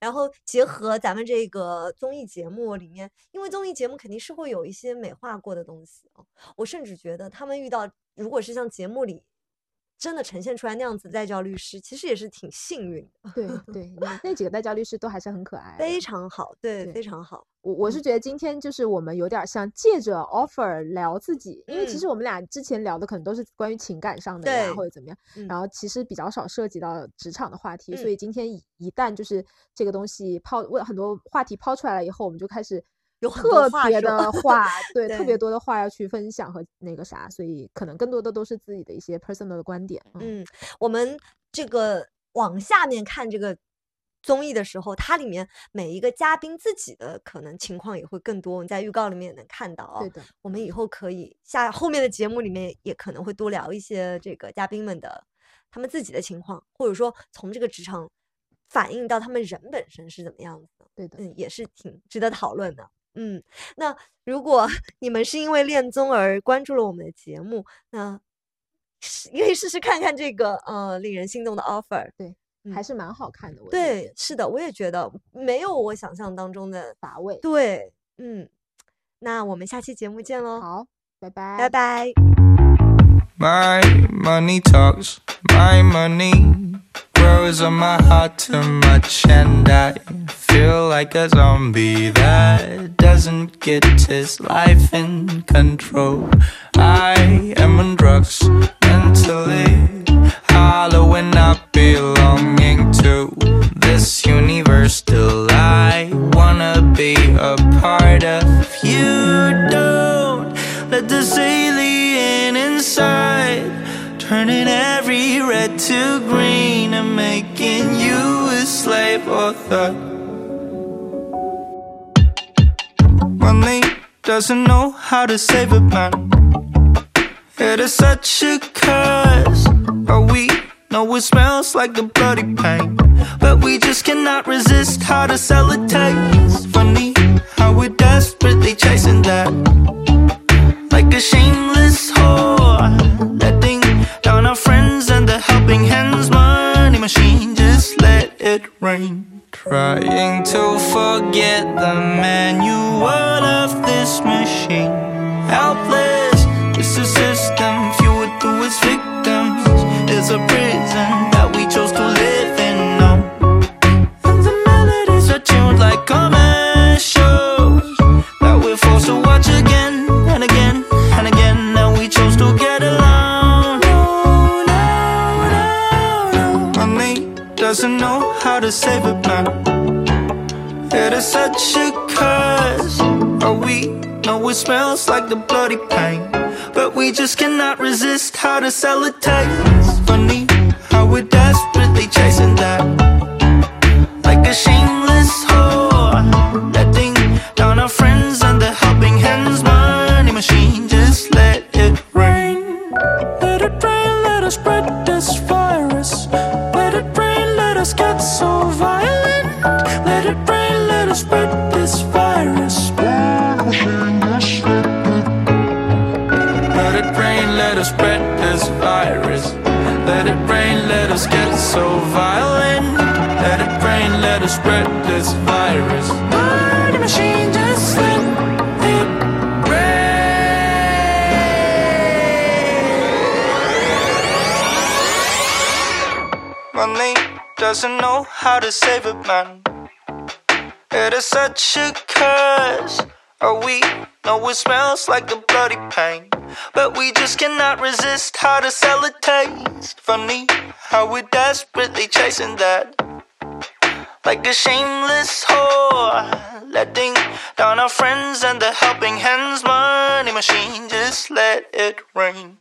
然后结合咱们这个综艺节目里面，因为综艺节目肯定是会有一些美化过的东西、哦、我甚至觉得他们遇到如果是像节目里真的呈现出来那样子带教律师，其实也是挺幸运的。对对，那几个带教律师都还是很可爱，非常好，对，对非常好。我我是觉得今天就是我们有点像借着 offer 聊自己、嗯、因为其实我们俩之前聊的可能都是关于情感上的呀或者怎么样、嗯、然后其实比较少涉及到职场的话题、嗯、所以今天一一旦就是这个东西抛很多话题抛出来了以后，我们就开始有特别的话对, 对特别多的话要去分享和那个啥，所以可能更多的都是自己的一些 personal 的观点。 嗯, 嗯，我们这个往下面看这个综艺的时候，它里面每一个嘉宾自己的可能情况也会更多，我们在预告里面也能看到、哦、对的，我们以后可以下后面的节目里面也可能会多聊一些这个嘉宾们的他们自己的情况，或者说从这个职场反映到他们人本身是怎么样子的。对的，嗯，也是挺值得讨论的。嗯，那如果你们是因为恋综而关注了我们的节目，那也可以试试看看这个呃令人心动的 offer。 对、嗯、还是蛮好看的。我对，是的，我也觉得没有我想象当中的乏味。对，嗯，那我们下期节目见咯。好，拜拜拜拜。 My money talks, my money arrows on my heart to my chin. I feel like a zombie that doesn't get his life in control. I am on drugs mentally, hollowing up belonging to this universe. Still I wanna be a part of you. Don't let this alien inside, turning every red to green and making you a slave or thug. Money doesn't know how to save a man. It is such a curse, but we know it smells like the bloody pain. But we just cannot resist how to sell it tastes. Funny how we're desperately chasing that, like a shameless whore, letting down our friends and the helping hands. Money machine, just let it rain. Trying to forget the manual of this machine. Helpless, it's a system fueled through its victims. It's a prison that we chose to live in, no. And the melodies are tuned like commercials that we're forced to watch again and again and again. Now we chose to get along. No, no, no, no. Money doesn't know how to save a man. It is such a curse, oh, we know it smells like the bloody pain. But we just cannot resist how to sell it tastes. Funny how we're desperately chasing that, like a shameless whore, letting down our friends and the helping hands. Money machine, just let it rain. Let it rain, let us spread this virus. Let it rain, let us get so violent. Let it rain, let us spread this virus. Let us spread this virus. Let it rain, let us get so violent. Let it rain, let us spread this virus. Money machine, just let it rain. Money doesn't know how to save a man. It is such a curse, oh, we know it smells like the bloody pain. But we just cannot resist how to sell it tastes. Funny how we're desperately chasing that, like a shameless whore, letting down our friends and the helping hands. Money machine, just let it rain.